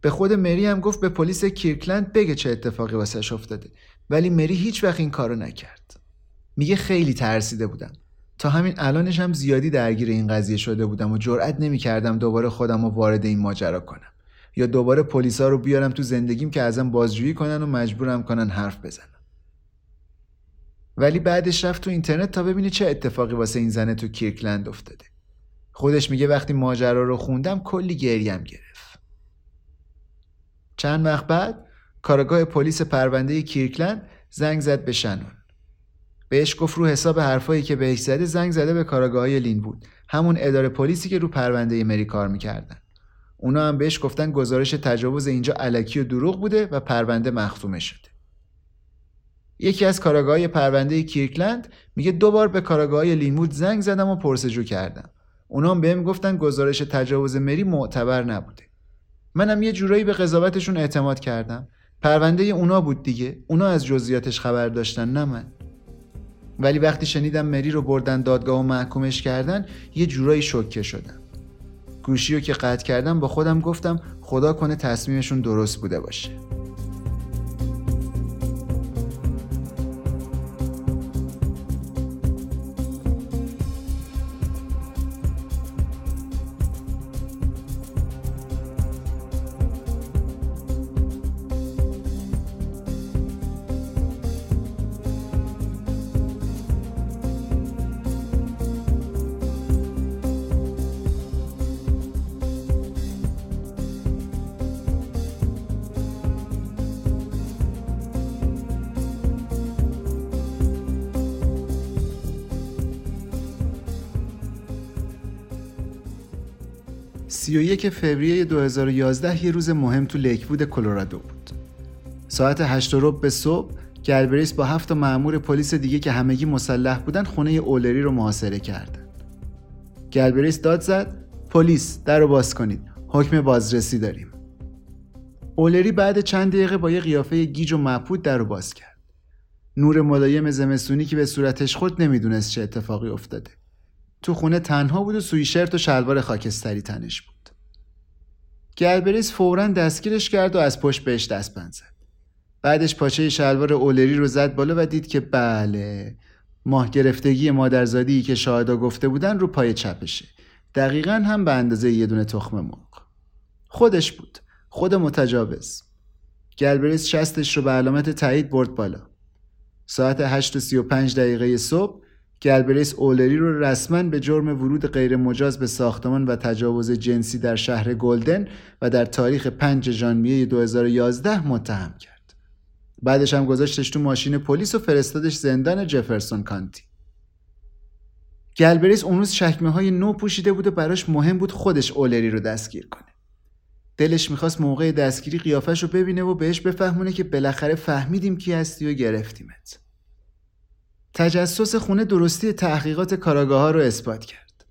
به خود مری هم گفت به پلیس کیرکلند بگه چه اتفاقی واسهش افتاده، ولی مری هیچ وقت این کارو نکرد. میگه خیلی ترسیده بودم. تا همین الانش هم زیادی درگیر این قضیه شده بودم و جرئت نمی‌کردم دوباره خودم رو وارد این ماجرا کنم یا دوباره پلیسا رو بیارم تو زندگیم که ازم بازجویی کنن و مجبورم کنن حرف بزنم. ولی بعدش رفت تو اینترنت تا ببینه چه اتفاقی واسه این زنه تو کیرکلند افتاده. خودش میگه وقتی ماجرا رو خوندم کلی گریم گرفت. چند وقت بعد کارگاه پلیس پرونده کیرکلند زنگ زد به شنون. بهش گفت رو حساب حرفایی که بهش زده زنگ زده به کارگاه‌های لینوود، همون اداره پلیسی که رو پرونده مری کار می‌کردن. اونا هم بهش گفتن گزارش تجاوز اینجا الکی و دروغ بوده و پرونده مختومه شده. یکی از کارگاه‌های پرونده کیرکلند میگه 2 بار به کارگاه‌های لینوود زنگ زدم و پرسجو کردم. اونا هم بهم گفتن گزارش تجاوز مری معتبر نبوده. منم یه جورایی به قضاوتشون اعتماد کردم. پرونده اونا بود دیگه. اونا از جزئیاتش خبر داشتن، نه من. ولی وقتی شنیدم مری رو بردن دادگاه و محکومش کردن یه جورایی شوکه شدم. گوشی رو که قطع کردم با خودم گفتم خدا کنه تصمیمشون درست بوده باشه. که فوریه 2011 یه روز مهم تو لیکوود کلرادو بود. ساعت 8:30 صبح گالبریس با 7 مأمور پلیس دیگه که همگی مسلح بودن خونه اولری رو محاصره کردن. گالبریس داد زد پلیس در رو باز کنید، حکم بازرسی داریم. اولری بعد چند دقیقه با یه قیافه گیج و مبهوت در رو باز کرد. نور ملایم زمستونی که به صورتش خورد نمیدونست چه اتفاقی افتاده. تو خونه تنها بود و سویشرت و شلوار خاکستری تنش بود. گالبریس فوراً دستگیرش کرد و از پشت بهش دستبند زد. بعدش پاچه شلوار اولری رو زد بالا و دید که بله، ماه گرفتگی مادرزادی که شاهدا گفته بودن رو پای چپشه. دقیقاً هم به اندازه یه دونه تخم مرغ. خودش بود، خود متجاوز. گالبریس شستش رو به علامت تایید برد بالا. ساعت 8:35 دقیقه صبح گالبریس اولری رو رسماً به جرم ورود غیرمجاز به ساختمان و تجاوز جنسی در شهر گلدن و در تاریخ 5 ژانویه 2011 متهم کرد. بعدش هم گذاشتش تو ماشین پلیس و فرستادش زندان جفرسون کانتی. گالبریس اون روز چکمه‌های نو پوشیده بود و براش مهم بود خودش اولری رو دستگیر کنه. دلش می‌خواست موقع دستگیری قیافش رو ببینه و بهش بفهمونه که بالاخره فهمیدیم کی هستی و گرفتیمت. تجسس خونه درستی تحقیقات کاراگاه‌ها رو اثبات کرد.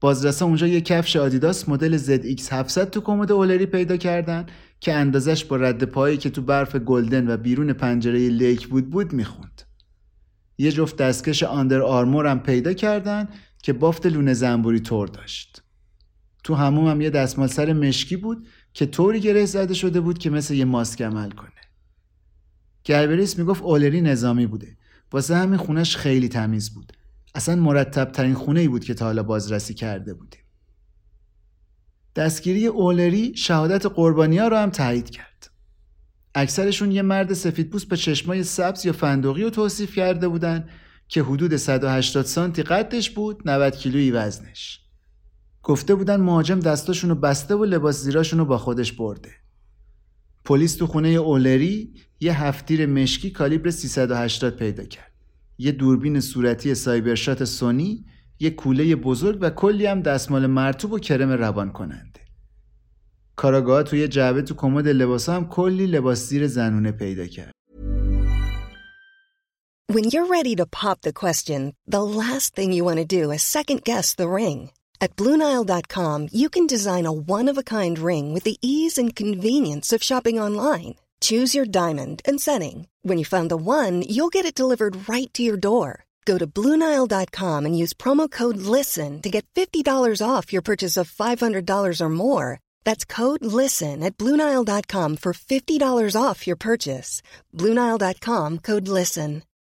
بازرسا اونجا یک کفش آدیداس مدل ZX700 تو کمد اولری پیدا کردن که اندازش با رد پایی که تو برف گلدن و بیرون پنجره لیکوود بود میخوند. یه جفت دستکش آندر آرمور هم پیدا کردن که بافت لونه زنبوری تور داشت. تو حموم هم یه دستمال سر مشکی بود که طوری گره زده شده بود که مثل یه ماسک عمل کنه. گالبریس میگفت اولری نظامی بوده. واسه همین خونش خیلی تمیز بود. اصلا مرتب ترین خونه‌ای بود که تا حالا بازرسی کرده بودیم. دستگیری اولری شهادت قربانی‌ها رو هم تایید کرد. اکثرشون یه مرد سفیدپوست با چشمای سبز یا فندقی رو توصیف کرده بودن که حدود 180 سانتی قدش بود، 90 کیلویی وزنش. گفته بودن مهاجم دستاشون رو بسته و لباس زیراشون رو با خودش برده. پلیس تو خونه اولری یه هفت‌تیر مشکی کالیبر 380 پیدا کرد. یه دوربین صورتی سایبرشات سونی، یه کوله بزرگ و کلی هم دستمال مرطوب و کرم روان کننده. کاراگاه توی جعبه تو کمد لباسا هم کلی لباس زیر زنونه پیدا کرد. When you're ready to pop the question, the last thing you want to do is second guess the ring. At BlueNile.com, you can design a one-of-a-kind ring with the ease and convenience of shopping online. Choose your diamond and setting. When you find the one, you'll get it delivered right to your door. Go to BlueNile.com and use promo code LISTEN to get $50 off your purchase of $500 or more. That's code LISTEN at BlueNile.com for $50 off your purchase. BlueNile.com, code LISTEN.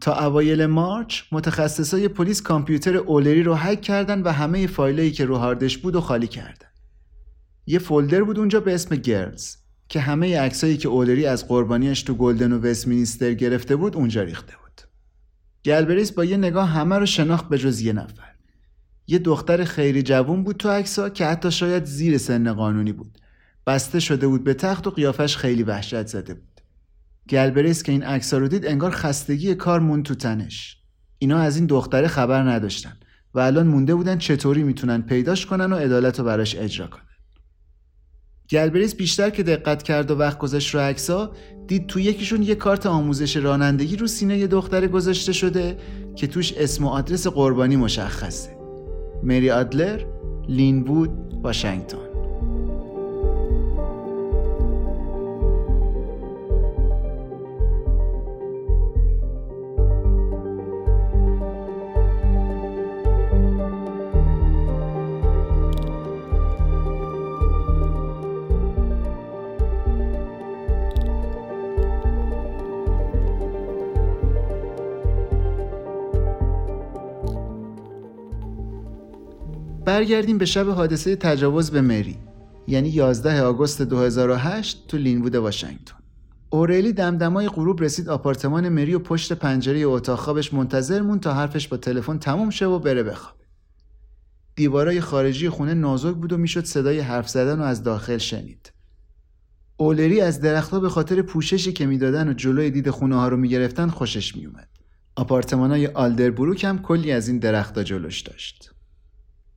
تا اوایل مارچ متخصصای پلیس کامپیوتر اولری رو هک کردن و همه فایلایی که رو هاردش بود رو خالی کردن. یه فولدر بود اونجا به اسم گرلز که همه عکسایی که اولری از قربانیش تو گلدن و وستمینستر گرفته بود اونجا ریخته بود. گالبریس با یه نگاه همه رو شناخت به جز یه نفر. یه دختر خیلی جوون بود تو عکس‌ها که حتی شاید زیر سن قانونی بود. بسته شده بود به تخت و قیافش خیلی وحشت زده بود. گالبریس که این عکس‌ها رو دید انگار خستگی کار مون تو تنش. اینا از این دختره خبر نداشتن و الان مونده بودن چطوری میتونن پیداش کنن و عدالت رو براش اجرا کنن. گلبریز بیشتر که دقت کرد و وقت گذاشت رو عکس‌ها، دید تو یکیشون یه کارت آموزش رانندگی رو سینه یه دختره گذاشته شده که توش اسم و آدرس قربانی مشخصه. مری آدلر، لینوود، واشنگتن. برگردیم به شب حادثه تجاوز به مری، یعنی 11 آگوست 2008 تو لینوود واشنگتن. اورلی دمدمای غروب رسید آپارتمان مری و پشت پنجره اتاق خوابش منتظر مون تا حرفش با تلفن تموم شه و بره بخوابه. دیوارای خارجی خونه نازک بود و میشد صدای حرف زدن رو از داخل شنید. اورلی از درخت‌ها به خاطر پوششی که میدادن و جلوی دید خونه‌ها رو میگرفتن خوشش میومد. آپارتمانای آلدربروک هم کلی از این درخت‌ها جلوش داشت.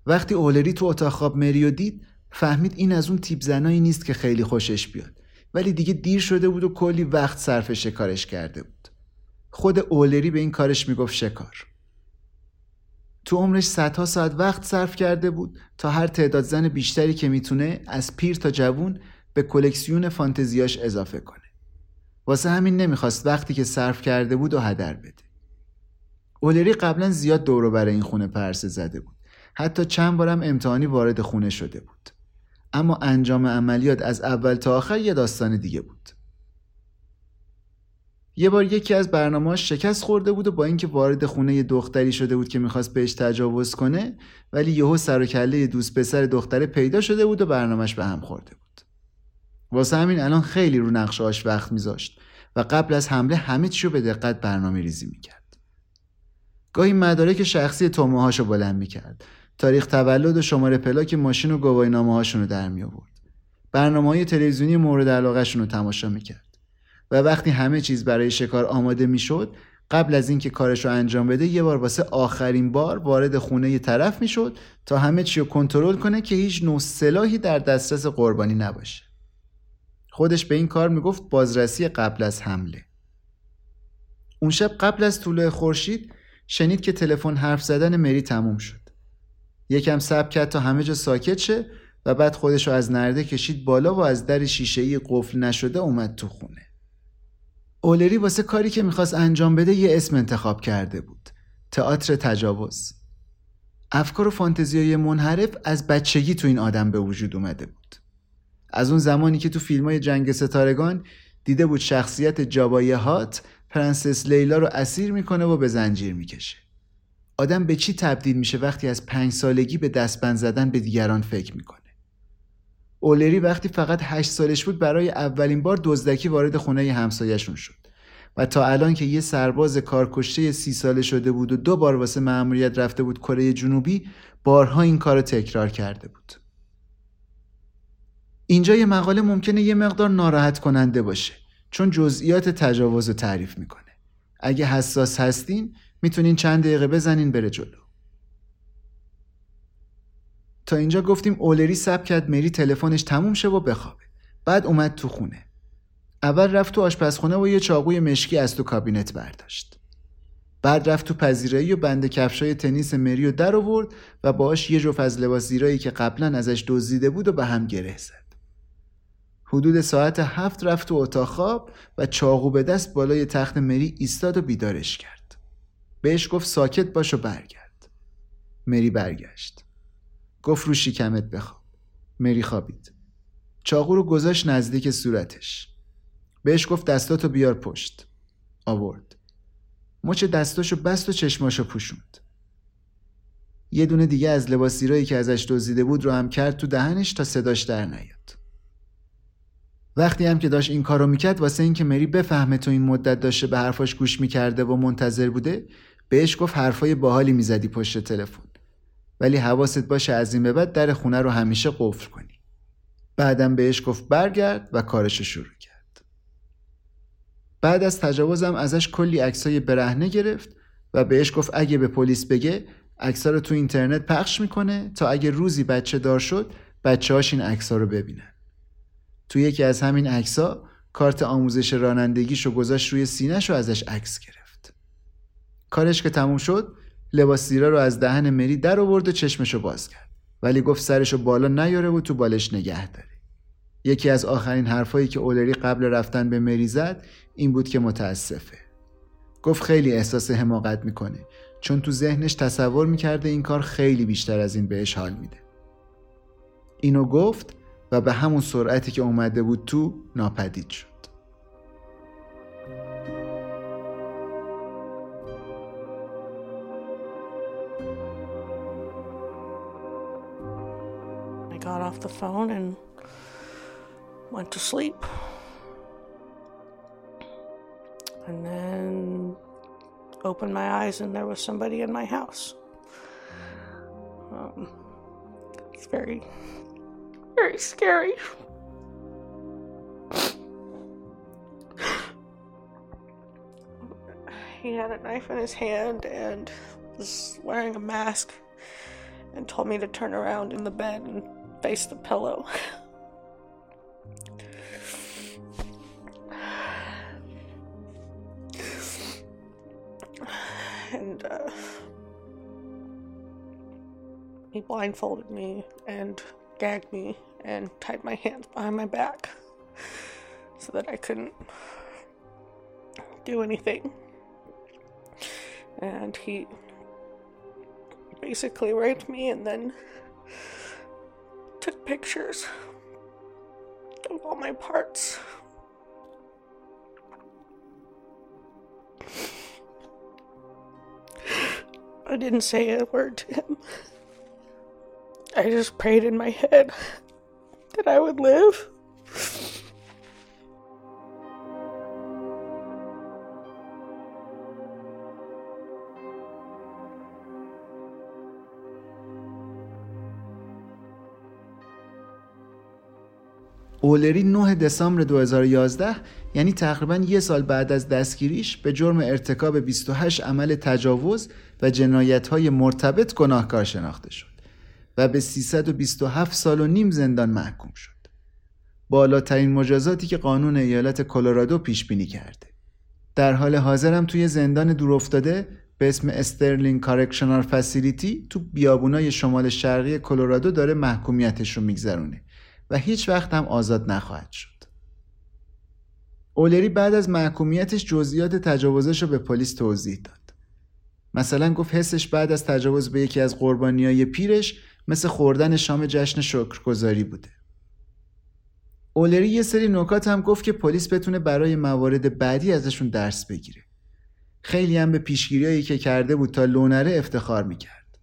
وقتی اولری تو اتاق خواب مریو دید، فهمید این از اون تیپ زنایی نیست که خیلی خوشش بیاد، ولی دیگه دیر شده بود و کلی وقت صرف شکارش کرده بود. خود اولری به این کارش میگفت شکار. تو عمرش صدها ساعت وقت صرف کرده بود تا هر تعداد زن بیشتری که میتونه از پیر تا جوون به کلکسیون فانتزیاش اضافه کنه. واسه همین نمیخواست وقتی که صرف کرده بود و هدر بده. اولری قبلا زیاد دور و بر این خونه پرسه زده بود. حتی چند بارم امتحانی وارد خونه شده بود. اما انجام عملیات از اول تا آخر یه داستان دیگه بود. یه بار یکی از برنامه‌اش شکست خورده بود و با اینکه وارد خونه یه دختری شده بود که می‌خواست بهش تجاوز کنه، ولی یهو سر و کله دوست پسر دختره پیدا شده بود و برنامه‌اش به هم خورده بود. واسه همین الان خیلی رو نقشه‌اش وقت می‌ذاشت و قبل از حمله همه چی رو به دقت برنامه‌ریزی می‌کرد. گاهی مدارک شخصی توماهاشو بلند می‌کرد. تاریخ تولد و شماره پلاک ماشین و گواهینامه‌هاشون رو در می آورد. برنامه‌های تلویزیونی مورد علاقه‌شون رو تماشا می‌کرد. و وقتی همه چیز برای شکار آماده می‌شد، قبل از اینکه کارش رو انجام بده، یه بار واسه آخرین بار وارد خونه یه طرف می‌شد تا همه چی رو کنترل کنه که هیچ نوع سلاحی در دسترس قربانی نباشه. خودش به این کار می‌گفت بازرسی قبل از حمله. اون شب قبل از طلوع خورشید شنید که تلفن حرف زدن مری تموم شد. یکم صبر کرد تا همه جا ساکت شه و بعد خودش رو از نرده کشید بالا و از در شیشه‌ای قفل نشده اومد تو خونه. اولری واسه کاری که میخواست انجام بده یه اسم انتخاب کرده بود. تئاتر تجاوز. افکار و فانتزیای منحرف از بچگی تو این آدم به وجود اومده بود. از اون زمانی که تو فیلم‌های جنگ ستارگان دیده بود شخصیت جابای هات پرنسس لیلا رو اسیر میکنه و به زنجیر میکشه. آدم به چی تبدیل میشه وقتی از 5 سالگی به دستبند زدن به دیگران فکر میکنه؟ اولری وقتی فقط 8 سالش بود برای اولین بار دزدکی وارد خونه همسایه‌شون شد و تا الان که یه سرباز کارکشته 30 ساله شده بود و 2 بار واسه مأموریت رفته بود کره جنوبی، بارها این کارو تکرار کرده بود. اینجا یه مقاله ممکنه یه مقدار ناراحت کننده باشه چون جزئیات تجاوز رو تعریف میکنه. اگه حساس هستین میتونین چند دقیقه بزنین بره جلو. تا اینجا گفتیم اولری صبر کرد مری تلفنش تموم شه و بخوابه. بعد اومد تو خونه. اول رفت تو آشپزخونه و یه چاقوی مشکی از تو کابینت برداشت. بعد رفت تو پذیرایی و بند کفشای تنیس مری رو در آورد و باهاش یه جفت از لباس زیرایی که قبلا ازش دزدیده بود و به هم گره زد. حدود ساعت 7 رفت تو اتاق خواب و چاقو به دست بالای تخت مری ایستاد و بیدارش کرد. بهش گفت ساکت باش و برگرد. مری برگشت. گفت رو شکمت بخواب. مری خوابید. چاقو رو گذاشت نزدیک صورتش. بهش گفت دستاتو بیار پشت. آورد. مچ دستاشو بست و چشماشو پوشوند. یه دونه دیگه از لباس زیرایی که ازش دزدیده بود رو هم کرد تو دهنش تا صداش در نیاد. وقتی هم که داشت این کارو میکرد، واسه این که مری بفهمه تو این مدت داشته به حرفاش گوش میکرده و منتظر بوده، بهش گفت حرفای باحالی میزدی پشت تلفن، ولی حواست باشه از این به بعد در خونه رو همیشه قفل کنی. بعدم بهش گفت برگرد و کارشو شروع کرد. بعد از تجاوزم ازش کلی عکسای برهنه گرفت و بهش گفت اگه به پلیس بگه عکس‌ها رو تو اینترنت پخش میکنه تا اگه روزی بچه دار شد بچه‌هاش این عکس‌ها رو ببینن. تو یکی از همین عکس‌ها کارت آموزش رانندگیشو گذاشت روی سینه‌ش و ازش عکس گرفت. کارش که تموم شد لباس زیرا رو از دهن مری در آورد و چشمشو باز کرد، ولی گفت سرشو بالا نیاره و تو بالش نگه داره. یکی از آخرین حرفایی که اولری قبل رفتن به مری زد این بود که متاسفه. گفت خیلی احساس حماقت میکنه، چون تو ذهنش تصور میکرده این کار خیلی بیشتر از این بهش حال میده. اینو گفت و به همون سرعتی که اومده بود تو ناپدید شد. I got off the phone and went to sleep. And then opened my eyes and there was somebody in my house. It's very, very scary. He had a knife in his hand and was wearing a mask and told me to turn around in the bed and face the pillow. And he blindfolded me and gagged me and tied my hands behind my back so that I couldn't do anything. And he basically raped me and then took pictures of all my parts. I didn't say a word to him. I just prayed in my head that I would live. اولری 9 دسامبر 2011 یعنی تقریباً یه سال بعد از دستگیریش به جرم ارتکاب 28 عمل تجاوز و جنایت‌های مرتبط گناهکار شناخته شد و به 327 سال و نیم زندان محکوم شد. بالاترین مجازاتی که قانون ایالت کلرادو پیش بینی کرده. در حال حاضر هم توی زندان دورافتاده به اسم استرلینگ کارکشنال فسیلیتی تو بیابونای شمال شرقی کلرادو داره محکومیتش رو میگذرونه و هیچ وقت هم آزاد نخواهد شد. اولری بعد از محکومیتش جزئیات تجاوزش رو به پلیس توضیح داد. مثلا گفت حسش بعد از تجاوز به یکی از قربانیای پیرش مثل خوردن شام جشن شکرگزاری بوده. اولری یه سری نکات هم گفت که پلیس بتونه برای موارد بعدی ازشون درس بگیره. خیلی هم به پیشگیریایی که کرده بود تا لونره افتخار میکرد.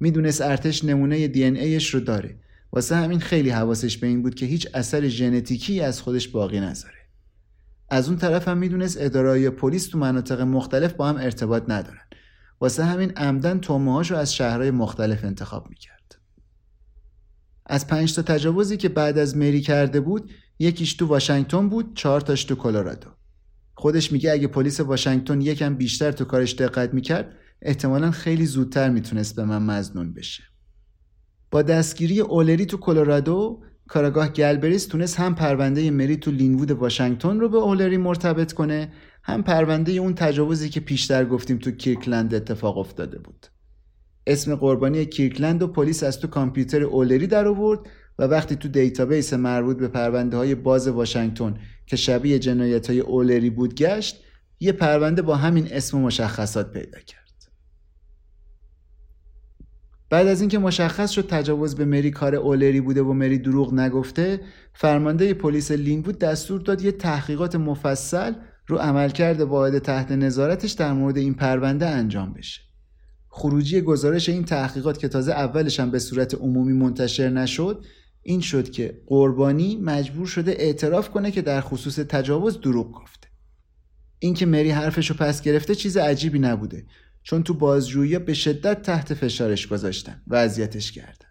میدونست ارتش نمونه دی ان ایش رو داره. واسه همین خیلی حواسش به این بود که هیچ اثر ژنتیکی از خودش باقی نذاره. از اون طرف هم میدونست اداره‌های پلیس تو مناطق مختلف با هم ارتباط ندارن. واسه همین عمدن تهمه‌هاشو از شهرهای مختلف انتخاب میکرد. از 5 تا تجاوزی که بعد از مری کرده بود، یکیش تو واشنگتن بود، 4 تاش تو کلرادو. خودش میگه اگه پلیس واشنگتن یکم بیشتر تو کارش دقت میکرد، احتمالاً خیلی زودتر میتونست به من مظنون بشه. با دستگیری اولری تو کلرادو، کاراگاه گلبریس تونست هم پرونده مری تو لینوود واشنگتن رو به اولری مرتبط کنه، هم پرونده اون تجاوزی که پیشتر گفتیم تو کیرکلند اتفاق افتاده بود. اسم قربانی کیرکلند و پلیس از تو کامپیوتر اولری در آورد و وقتی تو دیتابیس مربوط به پرونده‌های باز واشنگتن که شبیه جنایت‌های اولری بود گشت، یه پرونده با همین اسم و مشخصات پیدا کرد. بعد از اینکه مشخص شد تجاوز به مری کار اولری بوده و مری دروغ نگفته، فرمانده پلیس لینوود دستور داد یه تحقیقات مفصل رو عملکرد واحد تحت نظارتش در مورد این پرونده انجام بشه. خروجی گزارش این تحقیقات که تازه اولش هم به صورت عمومی منتشر نشد، این شد که قربانی مجبور شده اعتراف کنه که در خصوص تجاوز دروغ گفته. اینکه مری حرفشو پس گرفته چیز عجیبی نبوده، چون تو بازجویی‌ها به شدت تحت فشارش گذاشتن و اذیتش کردن.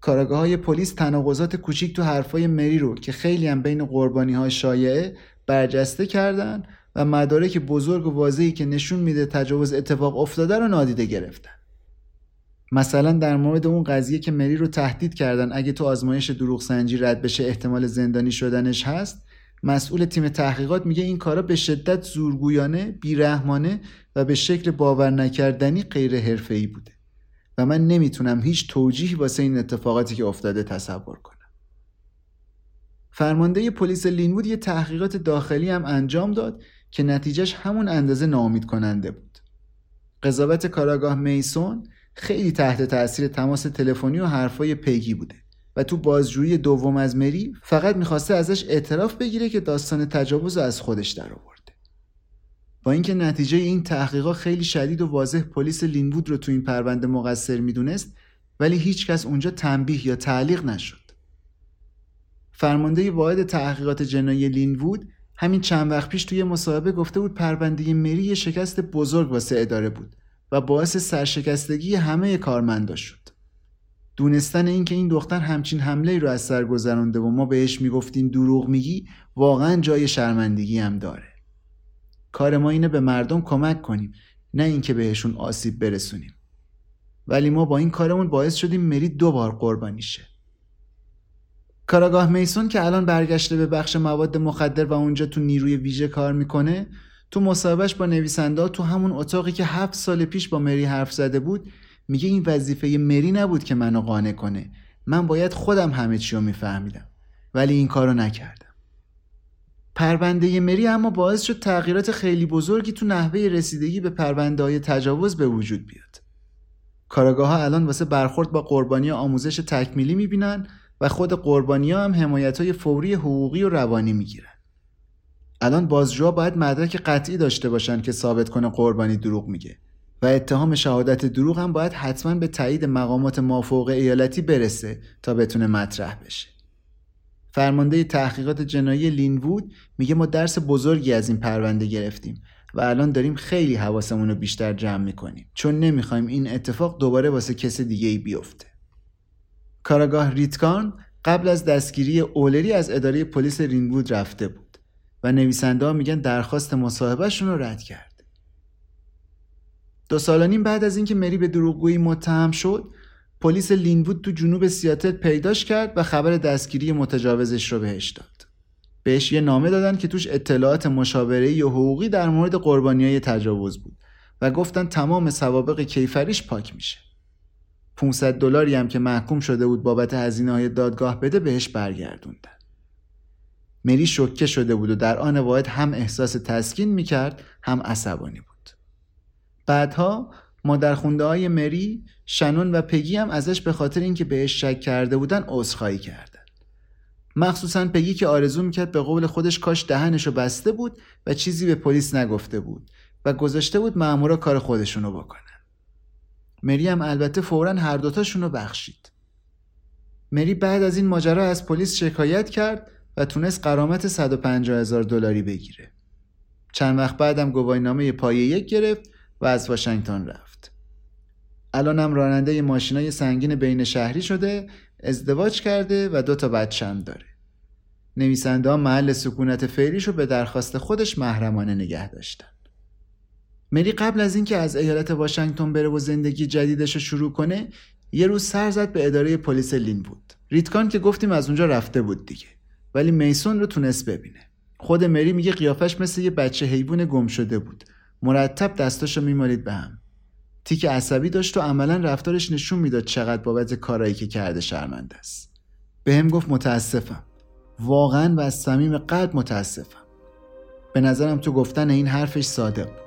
کاراگاه‌های پلیس تناقضات کوچیک تو حرفای مری رو که خیلی هم بین قربانی‌ها شایعه برجسته کردن و مدارک بزرگ و واضحی که نشون میده تجاوز اتفاق افتاده رو نادیده گرفتن. مثلا در مورد اون قضیه که مری رو تهدید کردن اگه تو آزمایش دروغ سنجی رد بشه احتمال زندانی شدنش هست، مسئول تیم تحقیقات میگه این کارا به شدت زورگویانه، بیرحمانه و به شکل باور نکردنی غیر حرفه‌ای بوده و من نمیتونم هیچ توجیهی واسه این اتفاقاتی که افتاده تصور کنم. فرمانده پلیس لینوود یه تحقیقات داخلی هم انجام داد که نتیجهش همون اندازه ناامید کننده بود. قضاوت کاراگاه میسون خیلی تحت تأثیر تماس تلفنی و حرفای پیگی بوده و تو بازجویی دوم از مری فقط میخواسته ازش اعتراف بگیره که داستان تجاوز از خودش درآورده. با اینکه نتیجه این تحقیقات خیلی شدید و واضح پلیس لینوود رو تو این پرونده مقصر میدونست، ولی هیچکس اونجا تنبیه یا تعلیق نشد. فرمانده واحد تحقیقات جنایی لینوود همین چند وقت پیش توی مصاحبه گفته بود پرونده مری یه شکست بزرگ واسه اداره بود و باعث سرشکستگی همه کارمندا شد. دونستن اینکه این دختر همچین حمله‌ای رو از سر گذرانده و ما بهش میگفتیم دروغ میگی واقعا جای شرمندگی هم داره. کار ما اینه به مردم کمک کنیم، نه اینکه بهشون آسیب برسونیم. ولی ما با این کارمون باعث شدیم مری دوبار قربانی شه. کاراگاه میسون که الان برگشته به بخش مواد مخدر و اونجا تو نیروی ویژه کار میکنه، تو مصاحبهش با نویسنده تو همون اتاقی که 7 سال پیش با مری حرف زده بود میگه این وظیفه مری نبود که منو قانع کنه، من باید خودم همه چی رو میفهمیدم، ولی این کارو نکردم. پرونده مری اما باعث شد تغییرات خیلی بزرگی تو نحوه رسیدگی به پرونده‌های تجاوز به وجود بیاد. کاراگاه‌ها الان واسه برخورد با قربانی‌ها آموزش تکمیلی میبینن و خود قربانی‌ها هم حمایت‌های فوری حقوقی و روانی میگیرن. الان بازجوها باید مدرک قطعی داشته باشن که ثابت کنه قربانی دروغ میگه و اتهام شهادت دروغ هم باید حتما به تایید مقامات مافوق ایالتی برسه تا بتونه مطرح بشه. فرمانده تحقیقات جنایی لینوود میگه ما درس بزرگی از این پرونده گرفتیم و الان داریم خیلی حواسمون رو بیشتر جمع میکنیم، چون نمیخوایم این اتفاق دوباره واسه کس دیگه‌ای بیفته. کاراگاه ریتگارن قبل از دستگیری اولری از اداره پلیس لینوود رفته بود و نویسنده‌ها میگن درخواست مصاحبهشون رو رد کرد. 2.5 سال بعد از اینکه مری به دروغگویی متهم شد، پلیس لینوود تو جنوب سیاتل پیداش کرد و خبر دستگیری متجاوزش رو بهش داد. بهش یه نامه دادن که توش اطلاعات مشاوره‌ای و حقوقی در مورد قربانیای تجاوز بود و گفتن تمام سوابق کیفریش پاک میشه. $500 هم که محکوم شده بود بابت هزینه‌های دادگاه بده بهش برگردوندن. مری شوکه شده بود و در آن واحد هم احساس تسکین میکرد هم عصبانی بود. بعدها مادرخونده های مری، شنون و پگی هم ازش به خاطر اینکه بهش شک کرده بودن عذرخواهی کردن. مخصوصاً پگی که آرزو میکرد به قول خودش کاش دهنشو بسته بود و چیزی به پلیس نگفته بود و گذاشته بود مامورا کار خودشونو بکنن. مری هم البته فوراً هر دوتاشونو بخشید. مری بعد از این ماجرا از پلیس شکایت کرد و تونست غرامت $150,000 بگیره. چند وقت بعدم گواهینامه پایه 1 گرفت و از واشنگتن رفت. الانم راننده ماشینای سنگین بین شهری شده، ازدواج کرده و 2 تا بچه هم داره. نویسنده ها محل سکونت فعلیش رو به درخواست خودش محرمانه نگه داشتن. مری قبل از اینکه از ایالت واشنگتن بره و زندگی جدیدش رو شروع کنه، یه روز سر زد به اداره پلیس لینوود. ریتگارن که گفتیم از اونجا رفته بود دیگه، ولی میسون رو تونست ببینه. خود مری میگه قیافش مثل یه بچه حیوان گم شده بود. مرتب دستاشو میمالید به هم. تیک عصبی داشت و عملا رفتارش نشون میداد چقدر بابت کارایی که کرده شرمنده است. بهم گفت متاسفم. واقعا و از صمیم قلب متاسفم. به نظرم تو گفتن این حرفش صادق بود.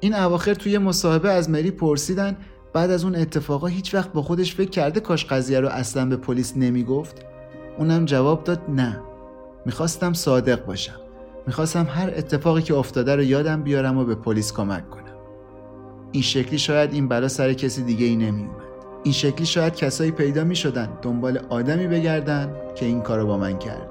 این اواخر توی مصاحبه از مری پرسیدن بعد از اون اتفاقا هیچ وقت با خودش فکر کرده کاش قضیه رو اصلا به پلیس نمیگفت؟ اونم جواب داد نه. میخواستم صادق باشم. میخواستم هر اتفاقی که افتاده رو یادم بیارم و به پلیس کمک کنم. این شکلی شاید این بلا سر کسی دیگه ای نمی اومد. این شکلی شاید کسایی پیدا می شدن دنبال آدمی بگردن که این کارو با من کرده.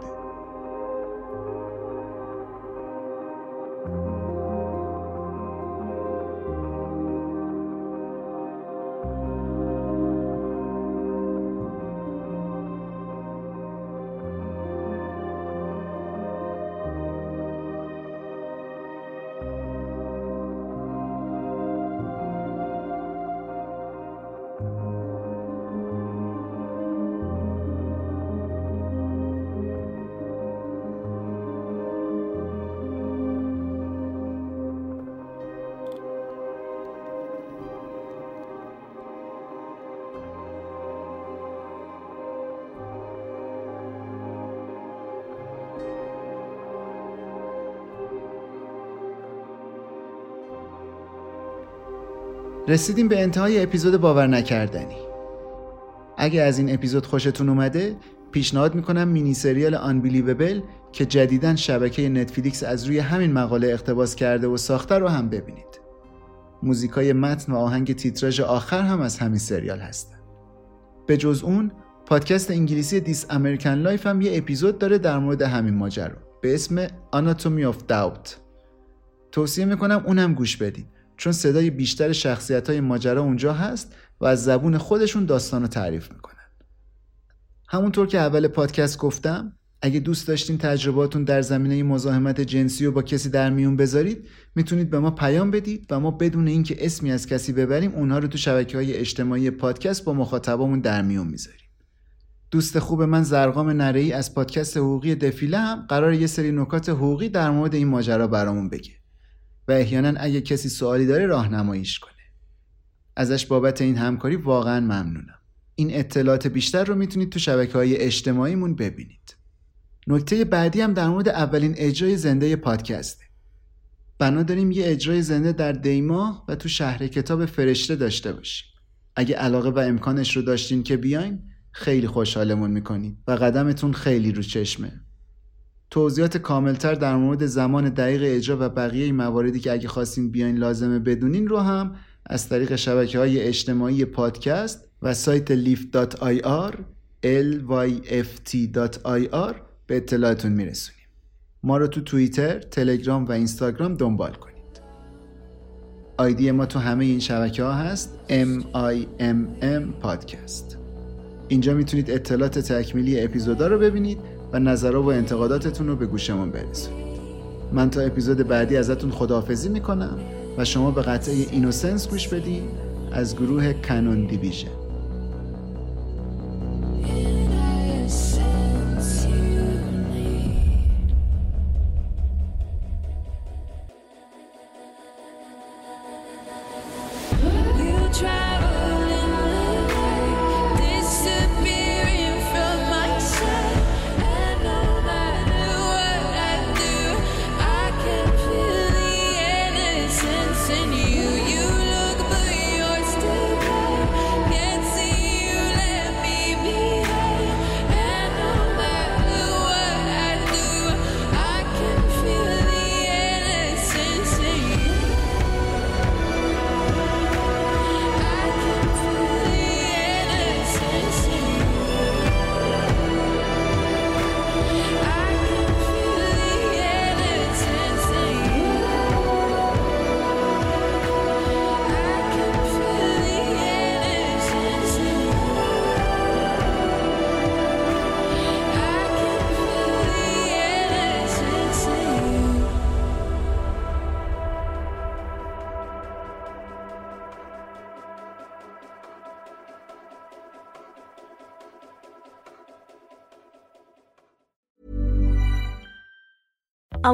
رسیدیم به انتهای اپیزود باور نکردنی. اگه از این اپیزود خوشتون اومده، پیشنهاد میکنم مینی سریال Unbelievable که جدیداً شبکه نتفلیکس از روی همین مقاله اقتباس کرده و ساخته رو هم ببینید. موزیکای متن و آهنگ تیتراژ آخر هم از همین سریال هستن. به جز اون، پادکست انگلیسی دیس امریکن لایف هم یه اپیزود داره در مورد همین ماجرا به اسم Anatomy of Doubt. توصیه میکنم اونم گوش بدین، چون صدای بیشتر شخصیت‌های ماجرا اونجا هست و از زبون خودشون داستانو تعریف میکنن. همونطور که اول پادکست گفتم، اگه دوست داشتین تجربهاتون در زمینه مزاحمت جنسی رو با کسی در میون بذارید، میتونید به ما پیام بدید و ما بدون اینکه اسمی از کسی ببریم اونها رو تو شبکه‌های اجتماعی پادکست با مخاطبامون در میون میذاریم. دوست خوب من زرقام نره‌ای از پادکست حقوقی دفیله هم قراره یه سری نکات حقوقی در مورد این ماجرا برامون بگه و احیانا اگه کسی سوالی داره راهنماییش کنه. ازش بابت این همکاری واقعا ممنونم. این اطلاعات بیشتر رو میتونید تو شبکه‌های اجتماعیمون ببینید. نکته بعدی هم در مورد اولین اجرای زنده پادکسته. بنا داریم یه اجرای زنده در دیما و تو شهر کتاب فرشته داشته باشیم. اگه علاقه و امکانش رو داشتین که بیاین، خیلی خوشحالمون میکنید و قدمتون خیلی رو چشمه. توضیحات کاملتر در مورد زمان دقیق اجرا و بقیه مواردی که اگه خواستین بیاین لازمه بدونین رو هم از طریق شبکه‌های اجتماعی پادکست و سایت lyft.ir به اطلاعتون میرسونیم. ما رو تو توییتر، تلگرام و اینستاگرام دنبال کنید. آیدی ما تو همه این شبکه‌ها هست MIMM پادکست. اینجا میتونید اطلاعات تکمیلی اپیزودا رو ببینید و نظرها و انتقاداتتون رو به گوشمون برسونید. من تا اپیزود بعدی ازتون خداحافظی میکنم و شما به قطعه اینوسنس گوش بدید از گروه کانون دیویژن. A